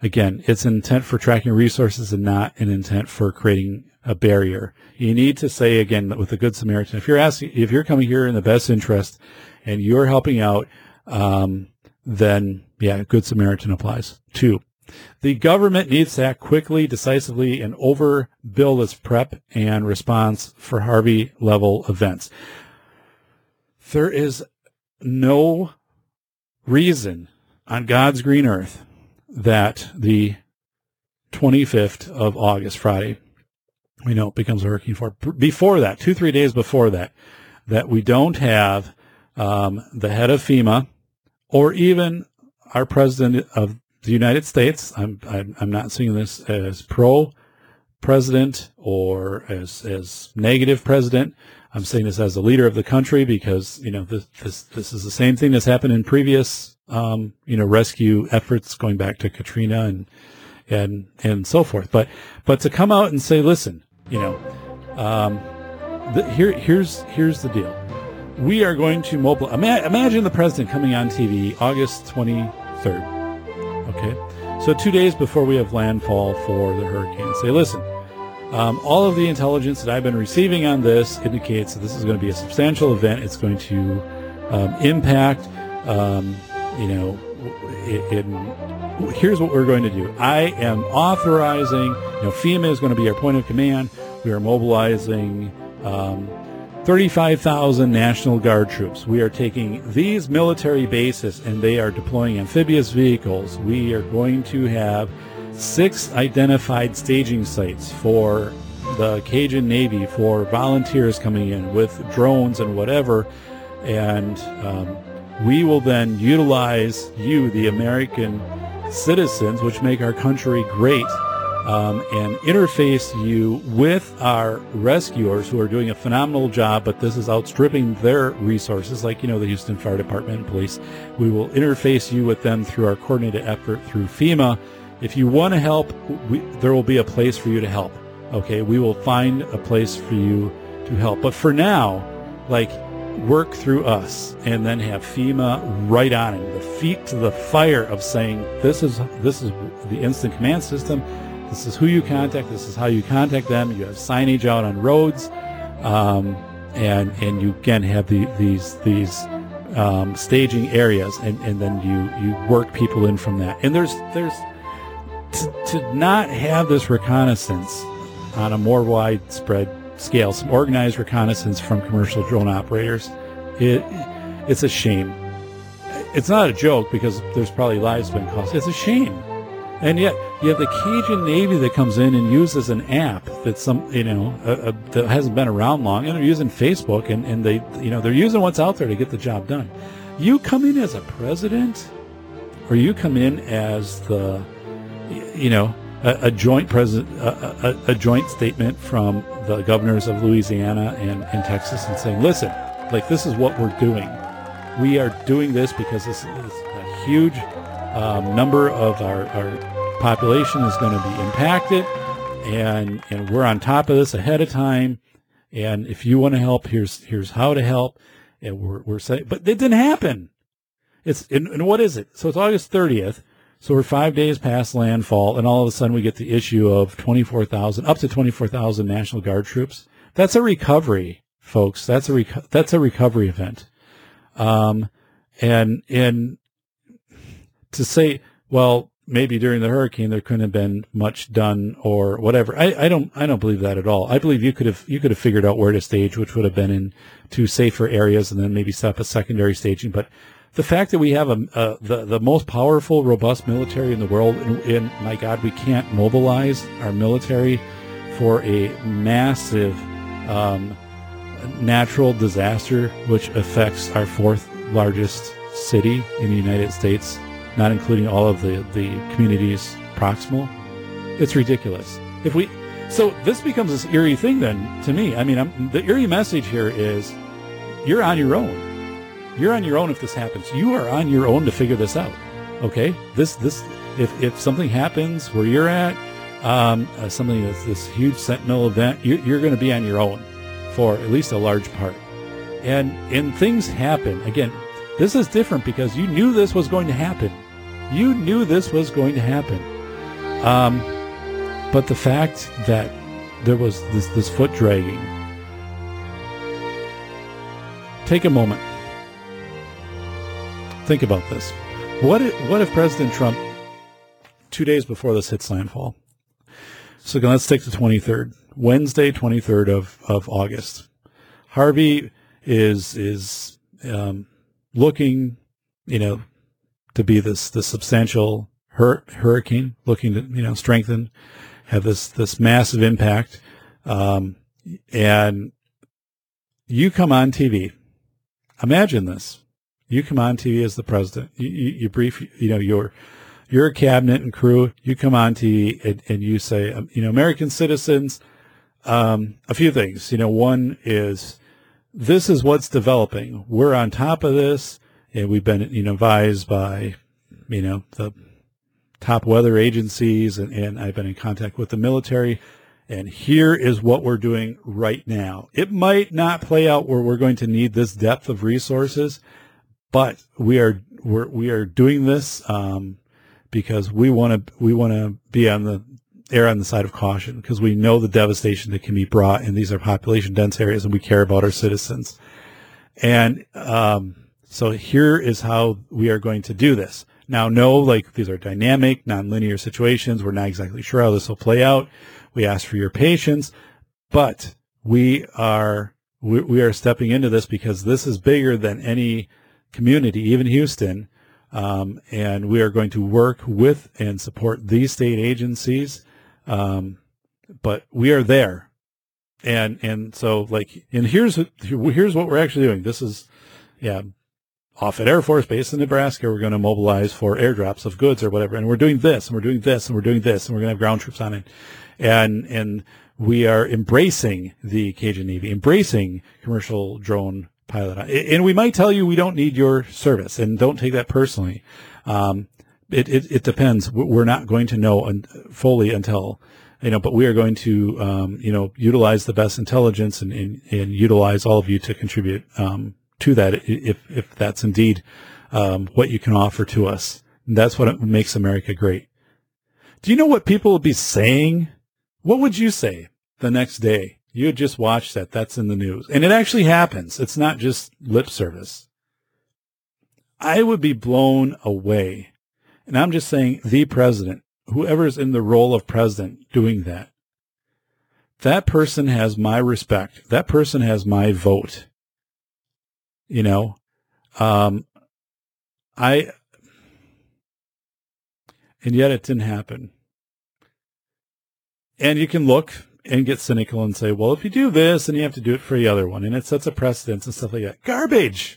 Again, it's an intent for tracking resources and not an intent for creating a barrier. You need to say, again, with the Good Samaritan, if you're asking, if you're coming here in the best interest and you're helping out, then, yeah, Good Samaritan applies. 2, the government needs to act quickly, decisively, and overbuild its prep and response for Harvey-level events. There is no reason on God's green earth that the 25th of August, Friday, we know it becomes a Hurricane 4. Before that, 2-3 days before that, that we don't have the head of FEMA or even our president of the United States. I'm not seeing this as pro-president or as negative president. I'm saying this as the leader of the country because, you know, this is the same thing that's happened in previous rescue efforts going back to Katrina and so forth. But to come out and say, listen, here's the deal. We are going to mobilize. Imagine the president coming on TV August 23rd. Okay, so 2 days before we have landfall for the hurricane, say, listen, all of the intelligence that I've been receiving on this indicates that this is going to be a substantial event. It's going to impact. Here's what we're going to do. I am authorizing, FEMA is going to be our point of command. We are mobilizing 35,000 National Guard troops. We are taking these military bases and they are deploying amphibious vehicles. We are going to have 6 identified staging sites for the Cajun Navy, for volunteers coming in with drones and whatever. And, we will then utilize you, the American citizens, which make our country great, and interface you with our rescuers who are doing a phenomenal job, but this is outstripping their resources, like, the Houston Fire Department and police. We will interface you with them through our coordinated effort through FEMA. If you want to help, there will be a place for you to help. Okay, we will find a place for you to help. But for now, work through us, and then have FEMA right on it, the feet to the fire of saying, this is the instant command system, this is who you contact, this is how you contact them. You have signage out on roads, and you again have these staging areas, and then you work people in from that. And there's to not have this reconnaissance on a more widespread scale, some organized reconnaissance from commercial drone operators, it's a shame. It's not a joke, because there's probably lives been cost. It's a shame. And yet you have the Cajun Navy that comes in and uses an app that that hasn't been around long, and they're using Facebook, and they they're using what's out there to get the job done. You come in as a president, or you come in as the a joint president, a joint statement from the governors of Louisiana and Texas, and saying, listen, this is what we're doing. We are doing this because this is a huge number of our population is going to be impacted, and we're on top of this ahead of time. And if you want to help, here's how to help. And we're saying, but it didn't happen. It's and what is it? So it's August 30th. So we're 5 days past landfall, and all of a sudden we get the issue of 24,000, up to 24,000 National Guard troops. That's a recovery, folks. That's a recovery event. And to say, well, maybe during the hurricane there couldn't have been much done or whatever. I don't believe that at all. I believe you could have figured out where to stage, which would have been in two safer areas, and then maybe set up a secondary staging, but. The fact that we have the most powerful, robust military in the world, and my God, we can't mobilize our military for a massive natural disaster, which affects our 4th largest city in the United States, not including all of the communities proximal. It's ridiculous. So this becomes this eerie thing then to me. I mean, the eerie message here is you're on your own. You're on your own if this happens. You are on your own to figure this out, okay? If something happens where you're at, something that's this huge sentinel event, you're going to be on your own for at least a large part. And things happen. Again, this is different because you knew this was going to happen. You knew this was going to happen. But the fact that there was this foot dragging. Take a moment. Think about this. What if President Trump, 2 days before this hits landfall? So let's take the 23rd, Wednesday, 23rd of August. Harvey is looking, to be this substantial hurricane, looking to strengthen, have this massive impact, and you come on TV. Imagine this: you come on TV as the president. You brief, your cabinet and crew. You come on TV and you say, American citizens, a few things. One is, this is what's developing. We're on top of this, and we've been advised by the top weather agencies, and I've been in contact with the military, and here is what we're doing right now. It might not play out where we're going to need this depth of resources, but we are doing this because we want to be on the err on the side of caution, because we know the devastation that can be brought, and these are population dense areas, and we care about our citizens. And so here is how we are going to do this. Now, these are dynamic, nonlinear situations. We're not exactly sure how this will play out. We ask for your patience, but we are stepping into this because this is bigger than any community, even Houston, and we are going to work with and support these state agencies. But we are there, and here's what we're actually doing. This is, off at Air Force Base in Nebraska, we're going to mobilize for airdrops of goods or whatever, and we're doing this, and we're doing this, and we're doing this, and we're going to have ground troops on it, and we are embracing the Cajun Navy, embracing commercial drone pilot, and we might tell you we don't need your service, and don't take that personally. It depends. We're not going to know fully until, but we are going to, utilize the best intelligence and utilize all of you to contribute to that if that's indeed what you can offer to us. And that's what makes America great. Do you know what people would be saying? What would you say the next day? You had just watched that. That's in the news. And it actually happens. It's not just lip service. I would be blown away. And I'm just saying the president, whoever's in the role of president doing that, that person has my respect. That person has my vote. And yet it didn't happen. And you can look and get cynical and say, well, if you do this, then you have to do it for the other one. And it sets a precedence and stuff like that. Garbage.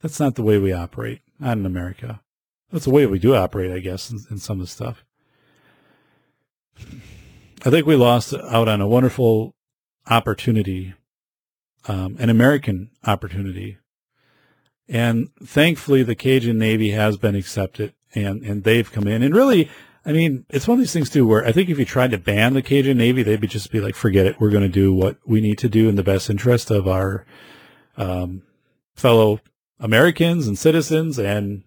That's not the way we operate. Not in America. That's the way we do operate, I guess, in some of the stuff. I think we lost out on a wonderful opportunity, an American opportunity. And thankfully, the Cajun Navy has been accepted, and they've come in. And really, it's one of these things, too, where I think if you tried to ban the Cajun Navy, they'd just be like, forget it. We're going to do what we need to do in the best interest of our fellow Americans and citizens, and,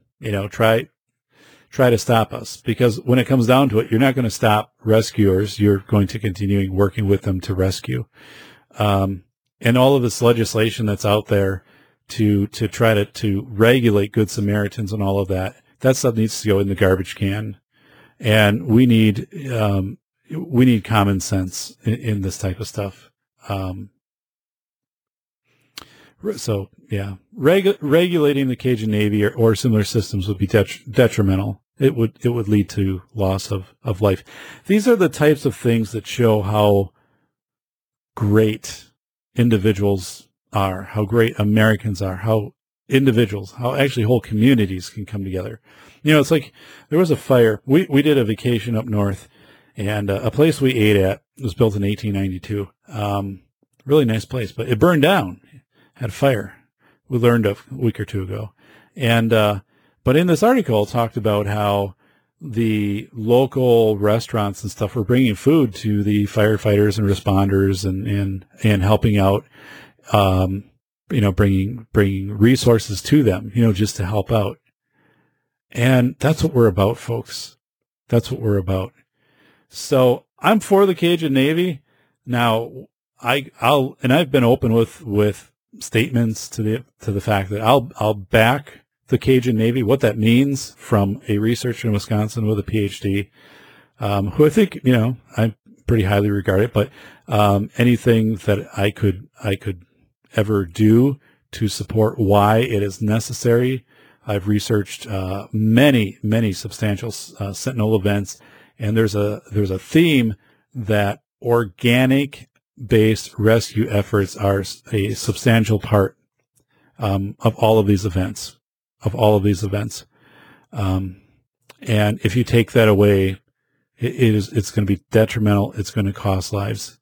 try to stop us. Because when it comes down to it, you're not going to stop rescuers. You're going to continue working with them to rescue. And all of this legislation that's out there to try to regulate Good Samaritans and all of that, that stuff needs to go in the garbage can. And we need common sense in this type of stuff. Regulating the Cajun Navy or similar systems would be detrimental. It would lead to loss of life. These are the types of things that show how great individuals are, how great Americans are, how individuals, how actually whole communities can come together. It's like there was a fire. We did a vacation up north, and a place we ate at was built in 1892. Really nice place, but it burned down. Had a fire. We learned a week or two ago. And, but in this article, it talked about how the local restaurants and stuff were bringing food to the firefighters and responders and helping out. bringing resources to them, just to help out. And that's what we're about, folks. That's what we're about. So I'm for the Cajun Navy. Now I've been open with statements to the fact that I'll back the Cajun Navy, what that means, from a researcher in Wisconsin with a PhD, who I think, I pretty highly regard it, but anything that I could ever do to support why it is necessary. I've researched many substantial sentinel events, and there's a theme that organic-based rescue efforts are a substantial part of all of these events. And if you take that away, it's going to be detrimental. It's going to cost lives.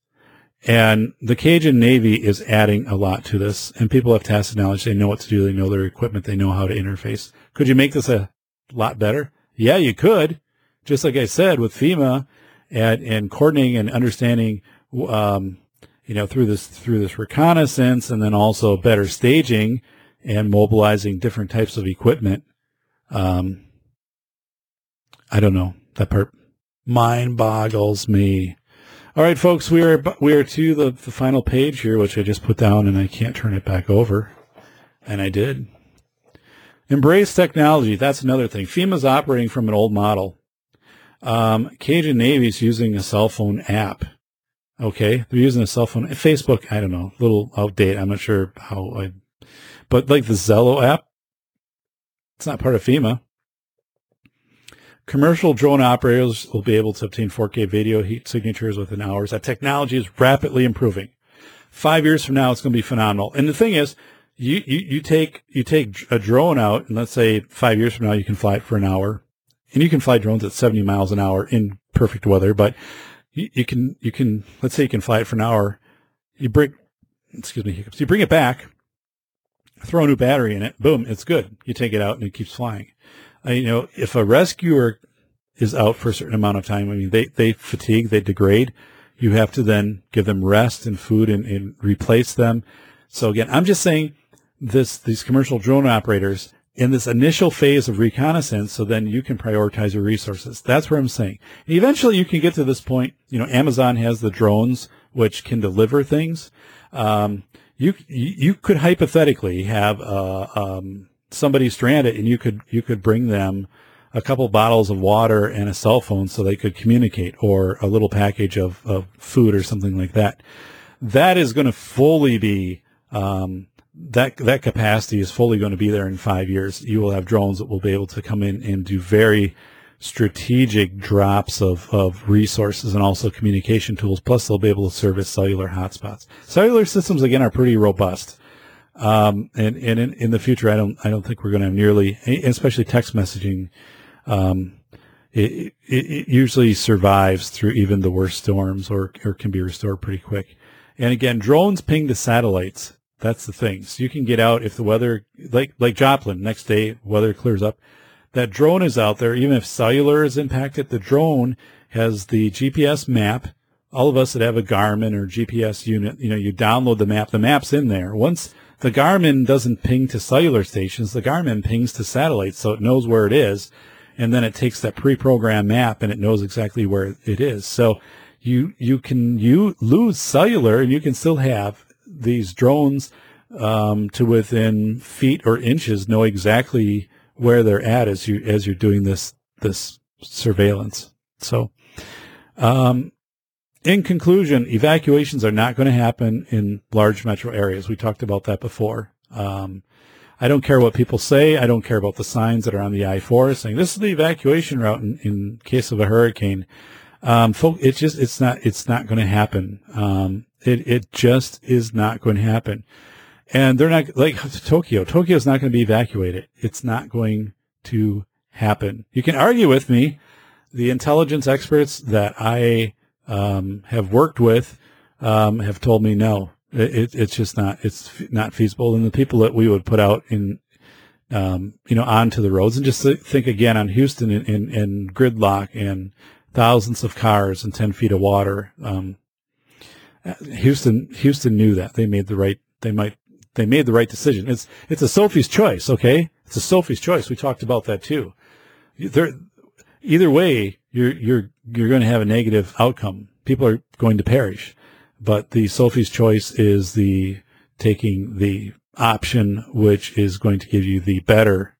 And the Cajun Navy is adding a lot to this. And people have tacit knowledge. They know what to do. They know their equipment. They know how to interface. Could you make this a lot better? Yeah, you could. Just like I said, with FEMA and coordinating and understanding, through this reconnaissance, and then also better staging and mobilizing different types of equipment. I don't know. That part mind boggles me. All right, folks, we are to the final page here, which I just put down, and I can't turn it back over. And I did. Embrace technology. That's another thing. FEMA's operating from an old model. Cajun Navy's using a cell phone app. Okay, they're using a cell phone. Facebook, I don't know, a little outdated. I'm not sure how but like the Zello app, it's not part of FEMA. Commercial drone operators will be able to obtain 4K video heat signatures within hours. That technology is rapidly improving. 5 years from now, it's going to be phenomenal. And the thing is, you take a drone out, and let's say 5 years from now, you can fly it for an hour, and you can fly drones at 70 miles an hour in perfect weather. But you can let's say you can fly it for an hour. You bring it back, throw a new battery in it, boom, it's good. You take it out, and it keeps flying. If a rescuer is out for a certain amount of time, they fatigue, they degrade. You have to then give them rest and food and replace them. So again, I'm just saying these commercial drone operators in this initial phase of reconnaissance, so then you can prioritize your resources. That's what I'm saying. And eventually you can get to this point. Amazon has the drones which can deliver things. You could hypothetically have somebody stranded, and you could bring them a couple bottles of water and a cell phone so they could communicate, or a little package of food or something like that. That is going to fully be, that capacity is fully going to be there in 5 years. You will have drones that will be able to come in and do very strategic drops of resources, and also communication tools. Plus they'll be able to service cellular hotspots. Cellular systems, again, are pretty robust. And in the future, I don't think we're going to have nearly, especially text messaging. It usually survives through even the worst storms, or can be restored pretty quick. And again, drones ping to satellites. That's the thing. So you can get out if the weather, like Joplin, next day weather clears up. That drone is out there. Even if cellular is impacted, the drone has the GPS map. All of us that have a Garmin or GPS unit, you download the map. The map's in there. Once the Garmin doesn't ping to cellular stations, the Garmin pings to satellites, so it knows where it is, and then it takes that pre-programmed map, and it knows exactly where it is. So you can lose cellular, and you can still have these drones to within feet or inches know exactly where they're at as you're doing this surveillance. So in conclusion, evacuations are not going to happen in large metro areas. We talked about that before. I don't care what people say. I don't care about the signs that are on the I-4 saying this is the evacuation route in case of a hurricane. It's not going to happen. It just is not going to happen. And they're not, like Tokyo. Tokyo is not going to be evacuated. It's not going to happen. You can argue with me. The intelligence experts that I have worked with, have told me no, it's just not, it's not feasible. And the people that we would put out in, onto the roads, and just think again on Houston and gridlock and thousands of cars and 10 feet of water. Houston knew that. They made the right they made the right decision. It's a Sophie's choice, okay? It's a Sophie's choice. We talked about that too. Either way, you're going to have a negative outcome. People are going to perish. But the Sophie's choice is the taking the option which is going to give you the better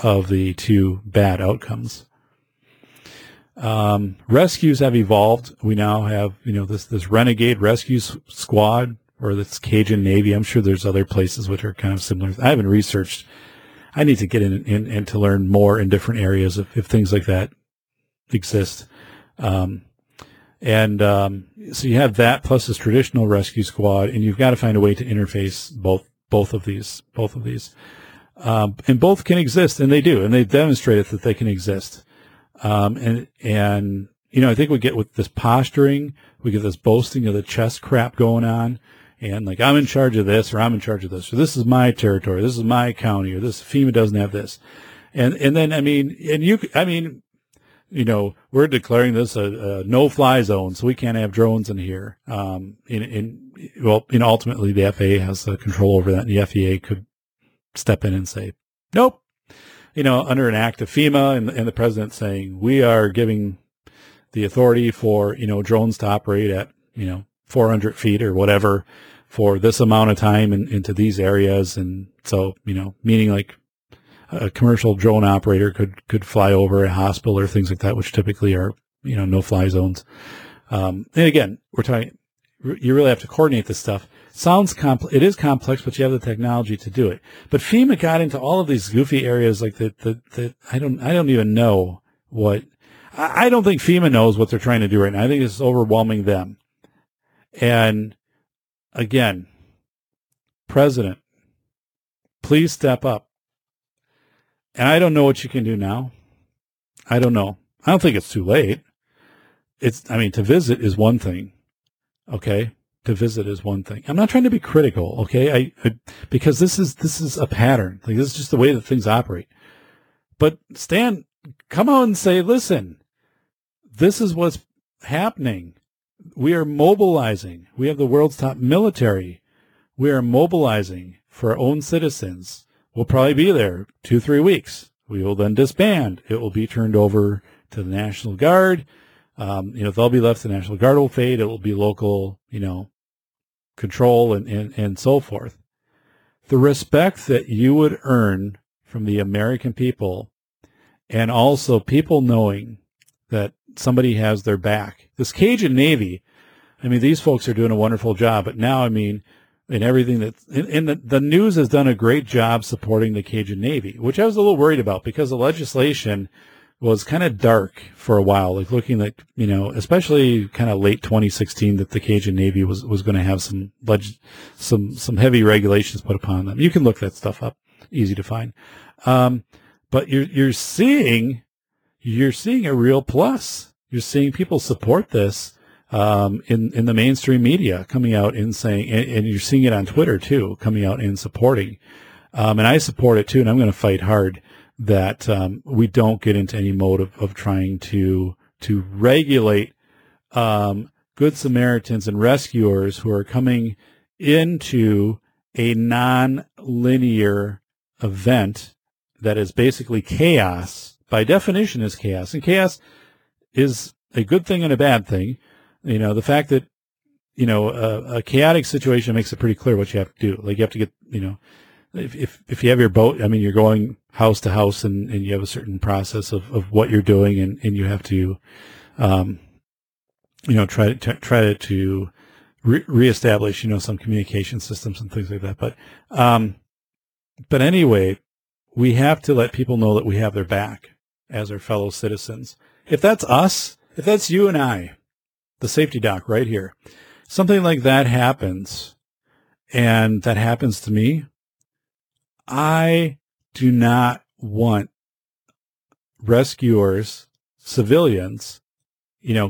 of the two bad outcomes. Rescues have evolved. We now have, this renegade rescue squad, or this Cajun Navy. I'm sure there's other places which are kind of similar. I haven't researched. I need to get in and to learn more in different areas if things like that exist. So you have that plus this traditional rescue squad, and you've got to find a way to interface both of these. And both can exist, and they do, and they've demonstrated that they can exist. I think we get with this posturing, we get this boasting of the chess crap going on, and like, I'm in charge of this, or I'm in charge of this, or this is my territory, this is my county, or this FEMA doesn't have this. We're declaring this a no-fly zone, so we can't have drones in here. Ultimately, the FAA has the control over that, and the FAA could step in and say, nope. Under an act of FEMA and the president saying, we are giving the authority for, drones to operate at, 400 feet or whatever for this amount of time and into these areas. And so, meaning like, a commercial drone operator could fly over a hospital or things like that, which typically are, no-fly zones. And again, you really have to coordinate this stuff. It is complex, but you have the technology to do it. But FEMA got into all of these goofy areas like that I don't even know what, I don't think FEMA knows what they're trying to do right now. I think it's overwhelming them. And again, President, please step up. And I don't know what you can do now. I don't know. I don't think it's too late. To visit is one thing. Okay. To visit is one thing. I'm not trying to be critical. Okay. I because this is a pattern. Like, this is just the way that things operate. But Stan, come out and say, listen, this is what's happening. We are mobilizing. We have the world's top military. We are mobilizing for our own citizens. We'll probably be there 2-3 weeks. We will then disband. It will be turned over to the National Guard. They'll be left. The National Guard will fade. It will be local, control and so forth. The respect that you would earn from the American people, and also people knowing that somebody has their back. This Cajun Navy, these folks are doing a wonderful job, but now, and everything that's in the news has done a great job supporting the Cajun Navy, which I was a little worried about because the legislation was kind of dark for a while, like looking like, especially kind of late 2016, that the Cajun Navy was going to have some heavy regulations put upon them. You can look that stuff up, easy to find. But you're seeing a real plus. You're seeing people support this. In the mainstream media coming out and saying, and you're seeing it on Twitter too, coming out and supporting. And I support it too, and I'm going to fight hard that we don't get into any mode of trying to regulate Good Samaritans and rescuers who are coming into a non-linear event that is basically chaos. By definition is chaos, and chaos is a good thing and a bad thing. The fact that, a chaotic situation makes it pretty clear what you have to do. Like, you have to get, if you have your boat, you're going house to house and you have a certain process of what you're doing and you have to, try to reestablish, some communication systems and things like that. But anyway, we have to let people know that we have their back as our fellow citizens. If that's us, if that's you and I, the safety doc right here, something like that happens, and that happens to me, I do not want rescuers, civilians,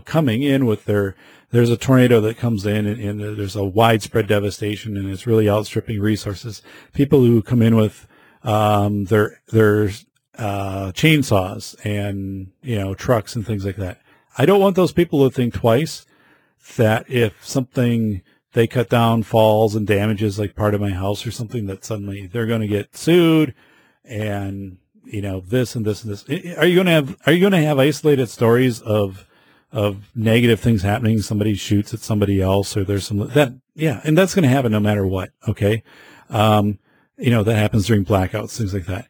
coming in with there's a tornado that comes in and there's a widespread devastation and it's really outstripping resources. People who come in with, their chainsaws and, trucks and things like that. I don't want those people to think twice that if something they cut down falls and damages like part of my house or something, that suddenly they're going to get sued, and you know, this and this and this. Are you going to have isolated stories of negative things happening? Somebody shoots at somebody else, or there's some that, yeah. And that's going to happen no matter what. Okay. You know, that happens during blackouts, things like that.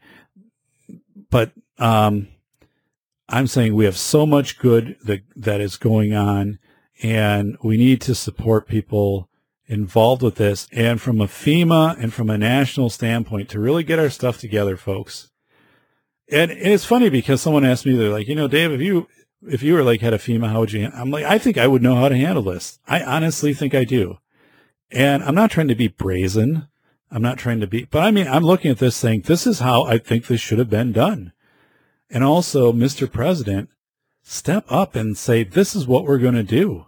But, I'm saying we have so much good that is going on, and we need to support people involved with this. And from a FEMA and from a national standpoint, to really get our stuff together, folks. And it's funny because someone asked me, they're like, you know, Dave, if you were like head of FEMA, how would you? I'm like, I think I would know how to handle this. I honestly think I do. And I'm not trying to be brazen. But I mean, I'm looking at this saying, this is how I think this should have been done. And also, Mr. President, step up and say, this is what we're going to do.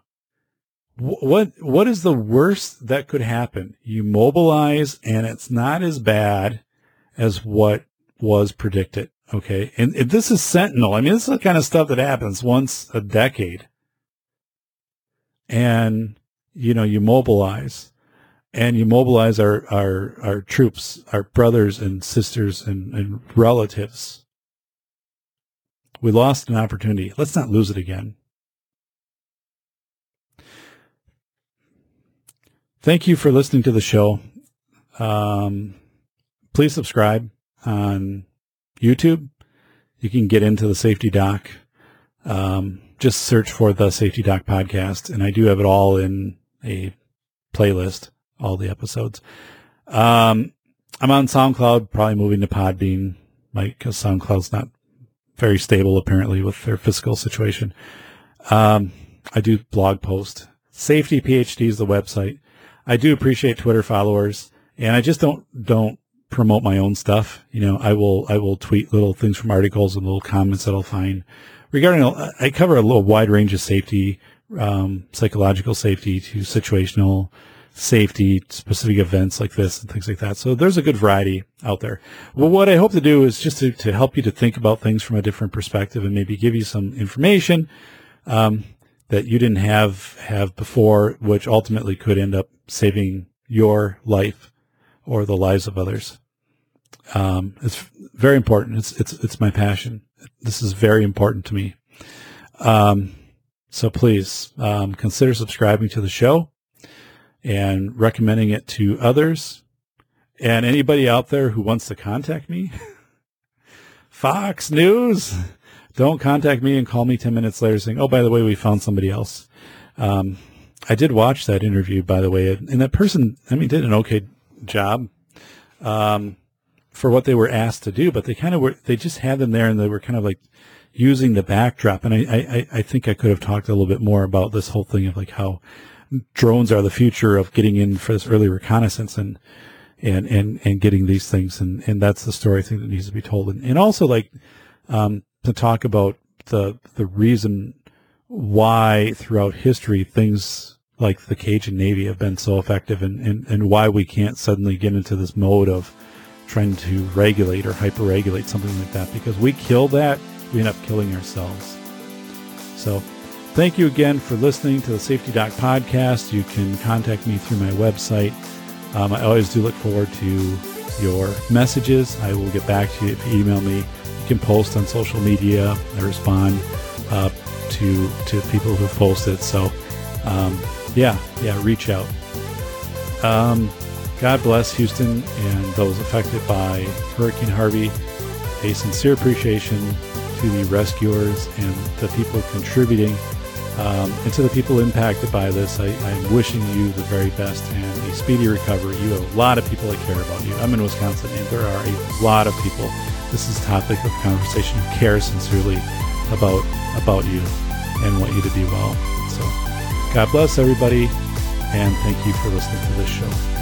What is the worst that could happen? You mobilize, and it's not as bad as what was predicted. Okay. And this is sentinel. I mean, this is the kind of stuff that happens once a decade. And, you know, you mobilize our troops, our brothers and sisters and relatives. We lost an opportunity. Let's not lose it again. Thank you for listening to the show. Please subscribe on YouTube. You can get into the Safety Doc. Just search for the Safety Doc Podcast, and I do have it all in a playlist, all the episodes. I'm on SoundCloud, probably moving to Podbean, because SoundCloud's not very stable apparently with their fiscal situation. I do blog post. Safety PhD is the website. I do appreciate Twitter followers, and I just don't promote my own stuff. You know, I will tweet little things from articles and little comments that I'll find regarding. I cover a little wide range of safety, psychological safety to situational safety, specific events like this and things like that. So there's a good variety out there. Well, what I hope to do is just to help you to think about things from a different perspective, and maybe give you some information that you didn't have before, which ultimately could end up saving your life or the lives of others. It's very important. It's my passion. This is very important to me. So please consider subscribing to the show and recommending it to others. And anybody out there who wants to contact me, Fox News, don't contact me and call me 10 minutes later saying, oh, by the way, we found somebody else. I did watch that interview, by the way, and that person, I mean, did an okay job for what they were asked to do, but they just had them there, and they were kind of like using the backdrop. And I think I could have talked a little bit more about this whole thing of like how drones are the future of getting in for this early reconnaissance and getting these things. And that's the story thing that needs to be told. And also like, to talk about the reason why throughout history things like the Cajun Navy have been so effective, and why we can't suddenly get into this mode of trying to regulate or hyper-regulate something like that, because we kill that, we end up killing ourselves. So thank you again for listening to the Safety Doc Podcast. You can contact me through my website. I always do look forward to your messages. I will get back to you if you email me. You can post on social media. I respond to people who posted. So reach out. God bless Houston and those affected by Hurricane Harvey. A sincere appreciation to the rescuers and the people contributing, and to the people impacted by this. I'm wishing you the very best and a speedy recovery. You have a lot of people that care about you. I'm in Wisconsin, and there are a lot of people. This is a topic of conversation. Care sincerely about you and want you to be well. So God bless everybody, and thank you for listening to this show.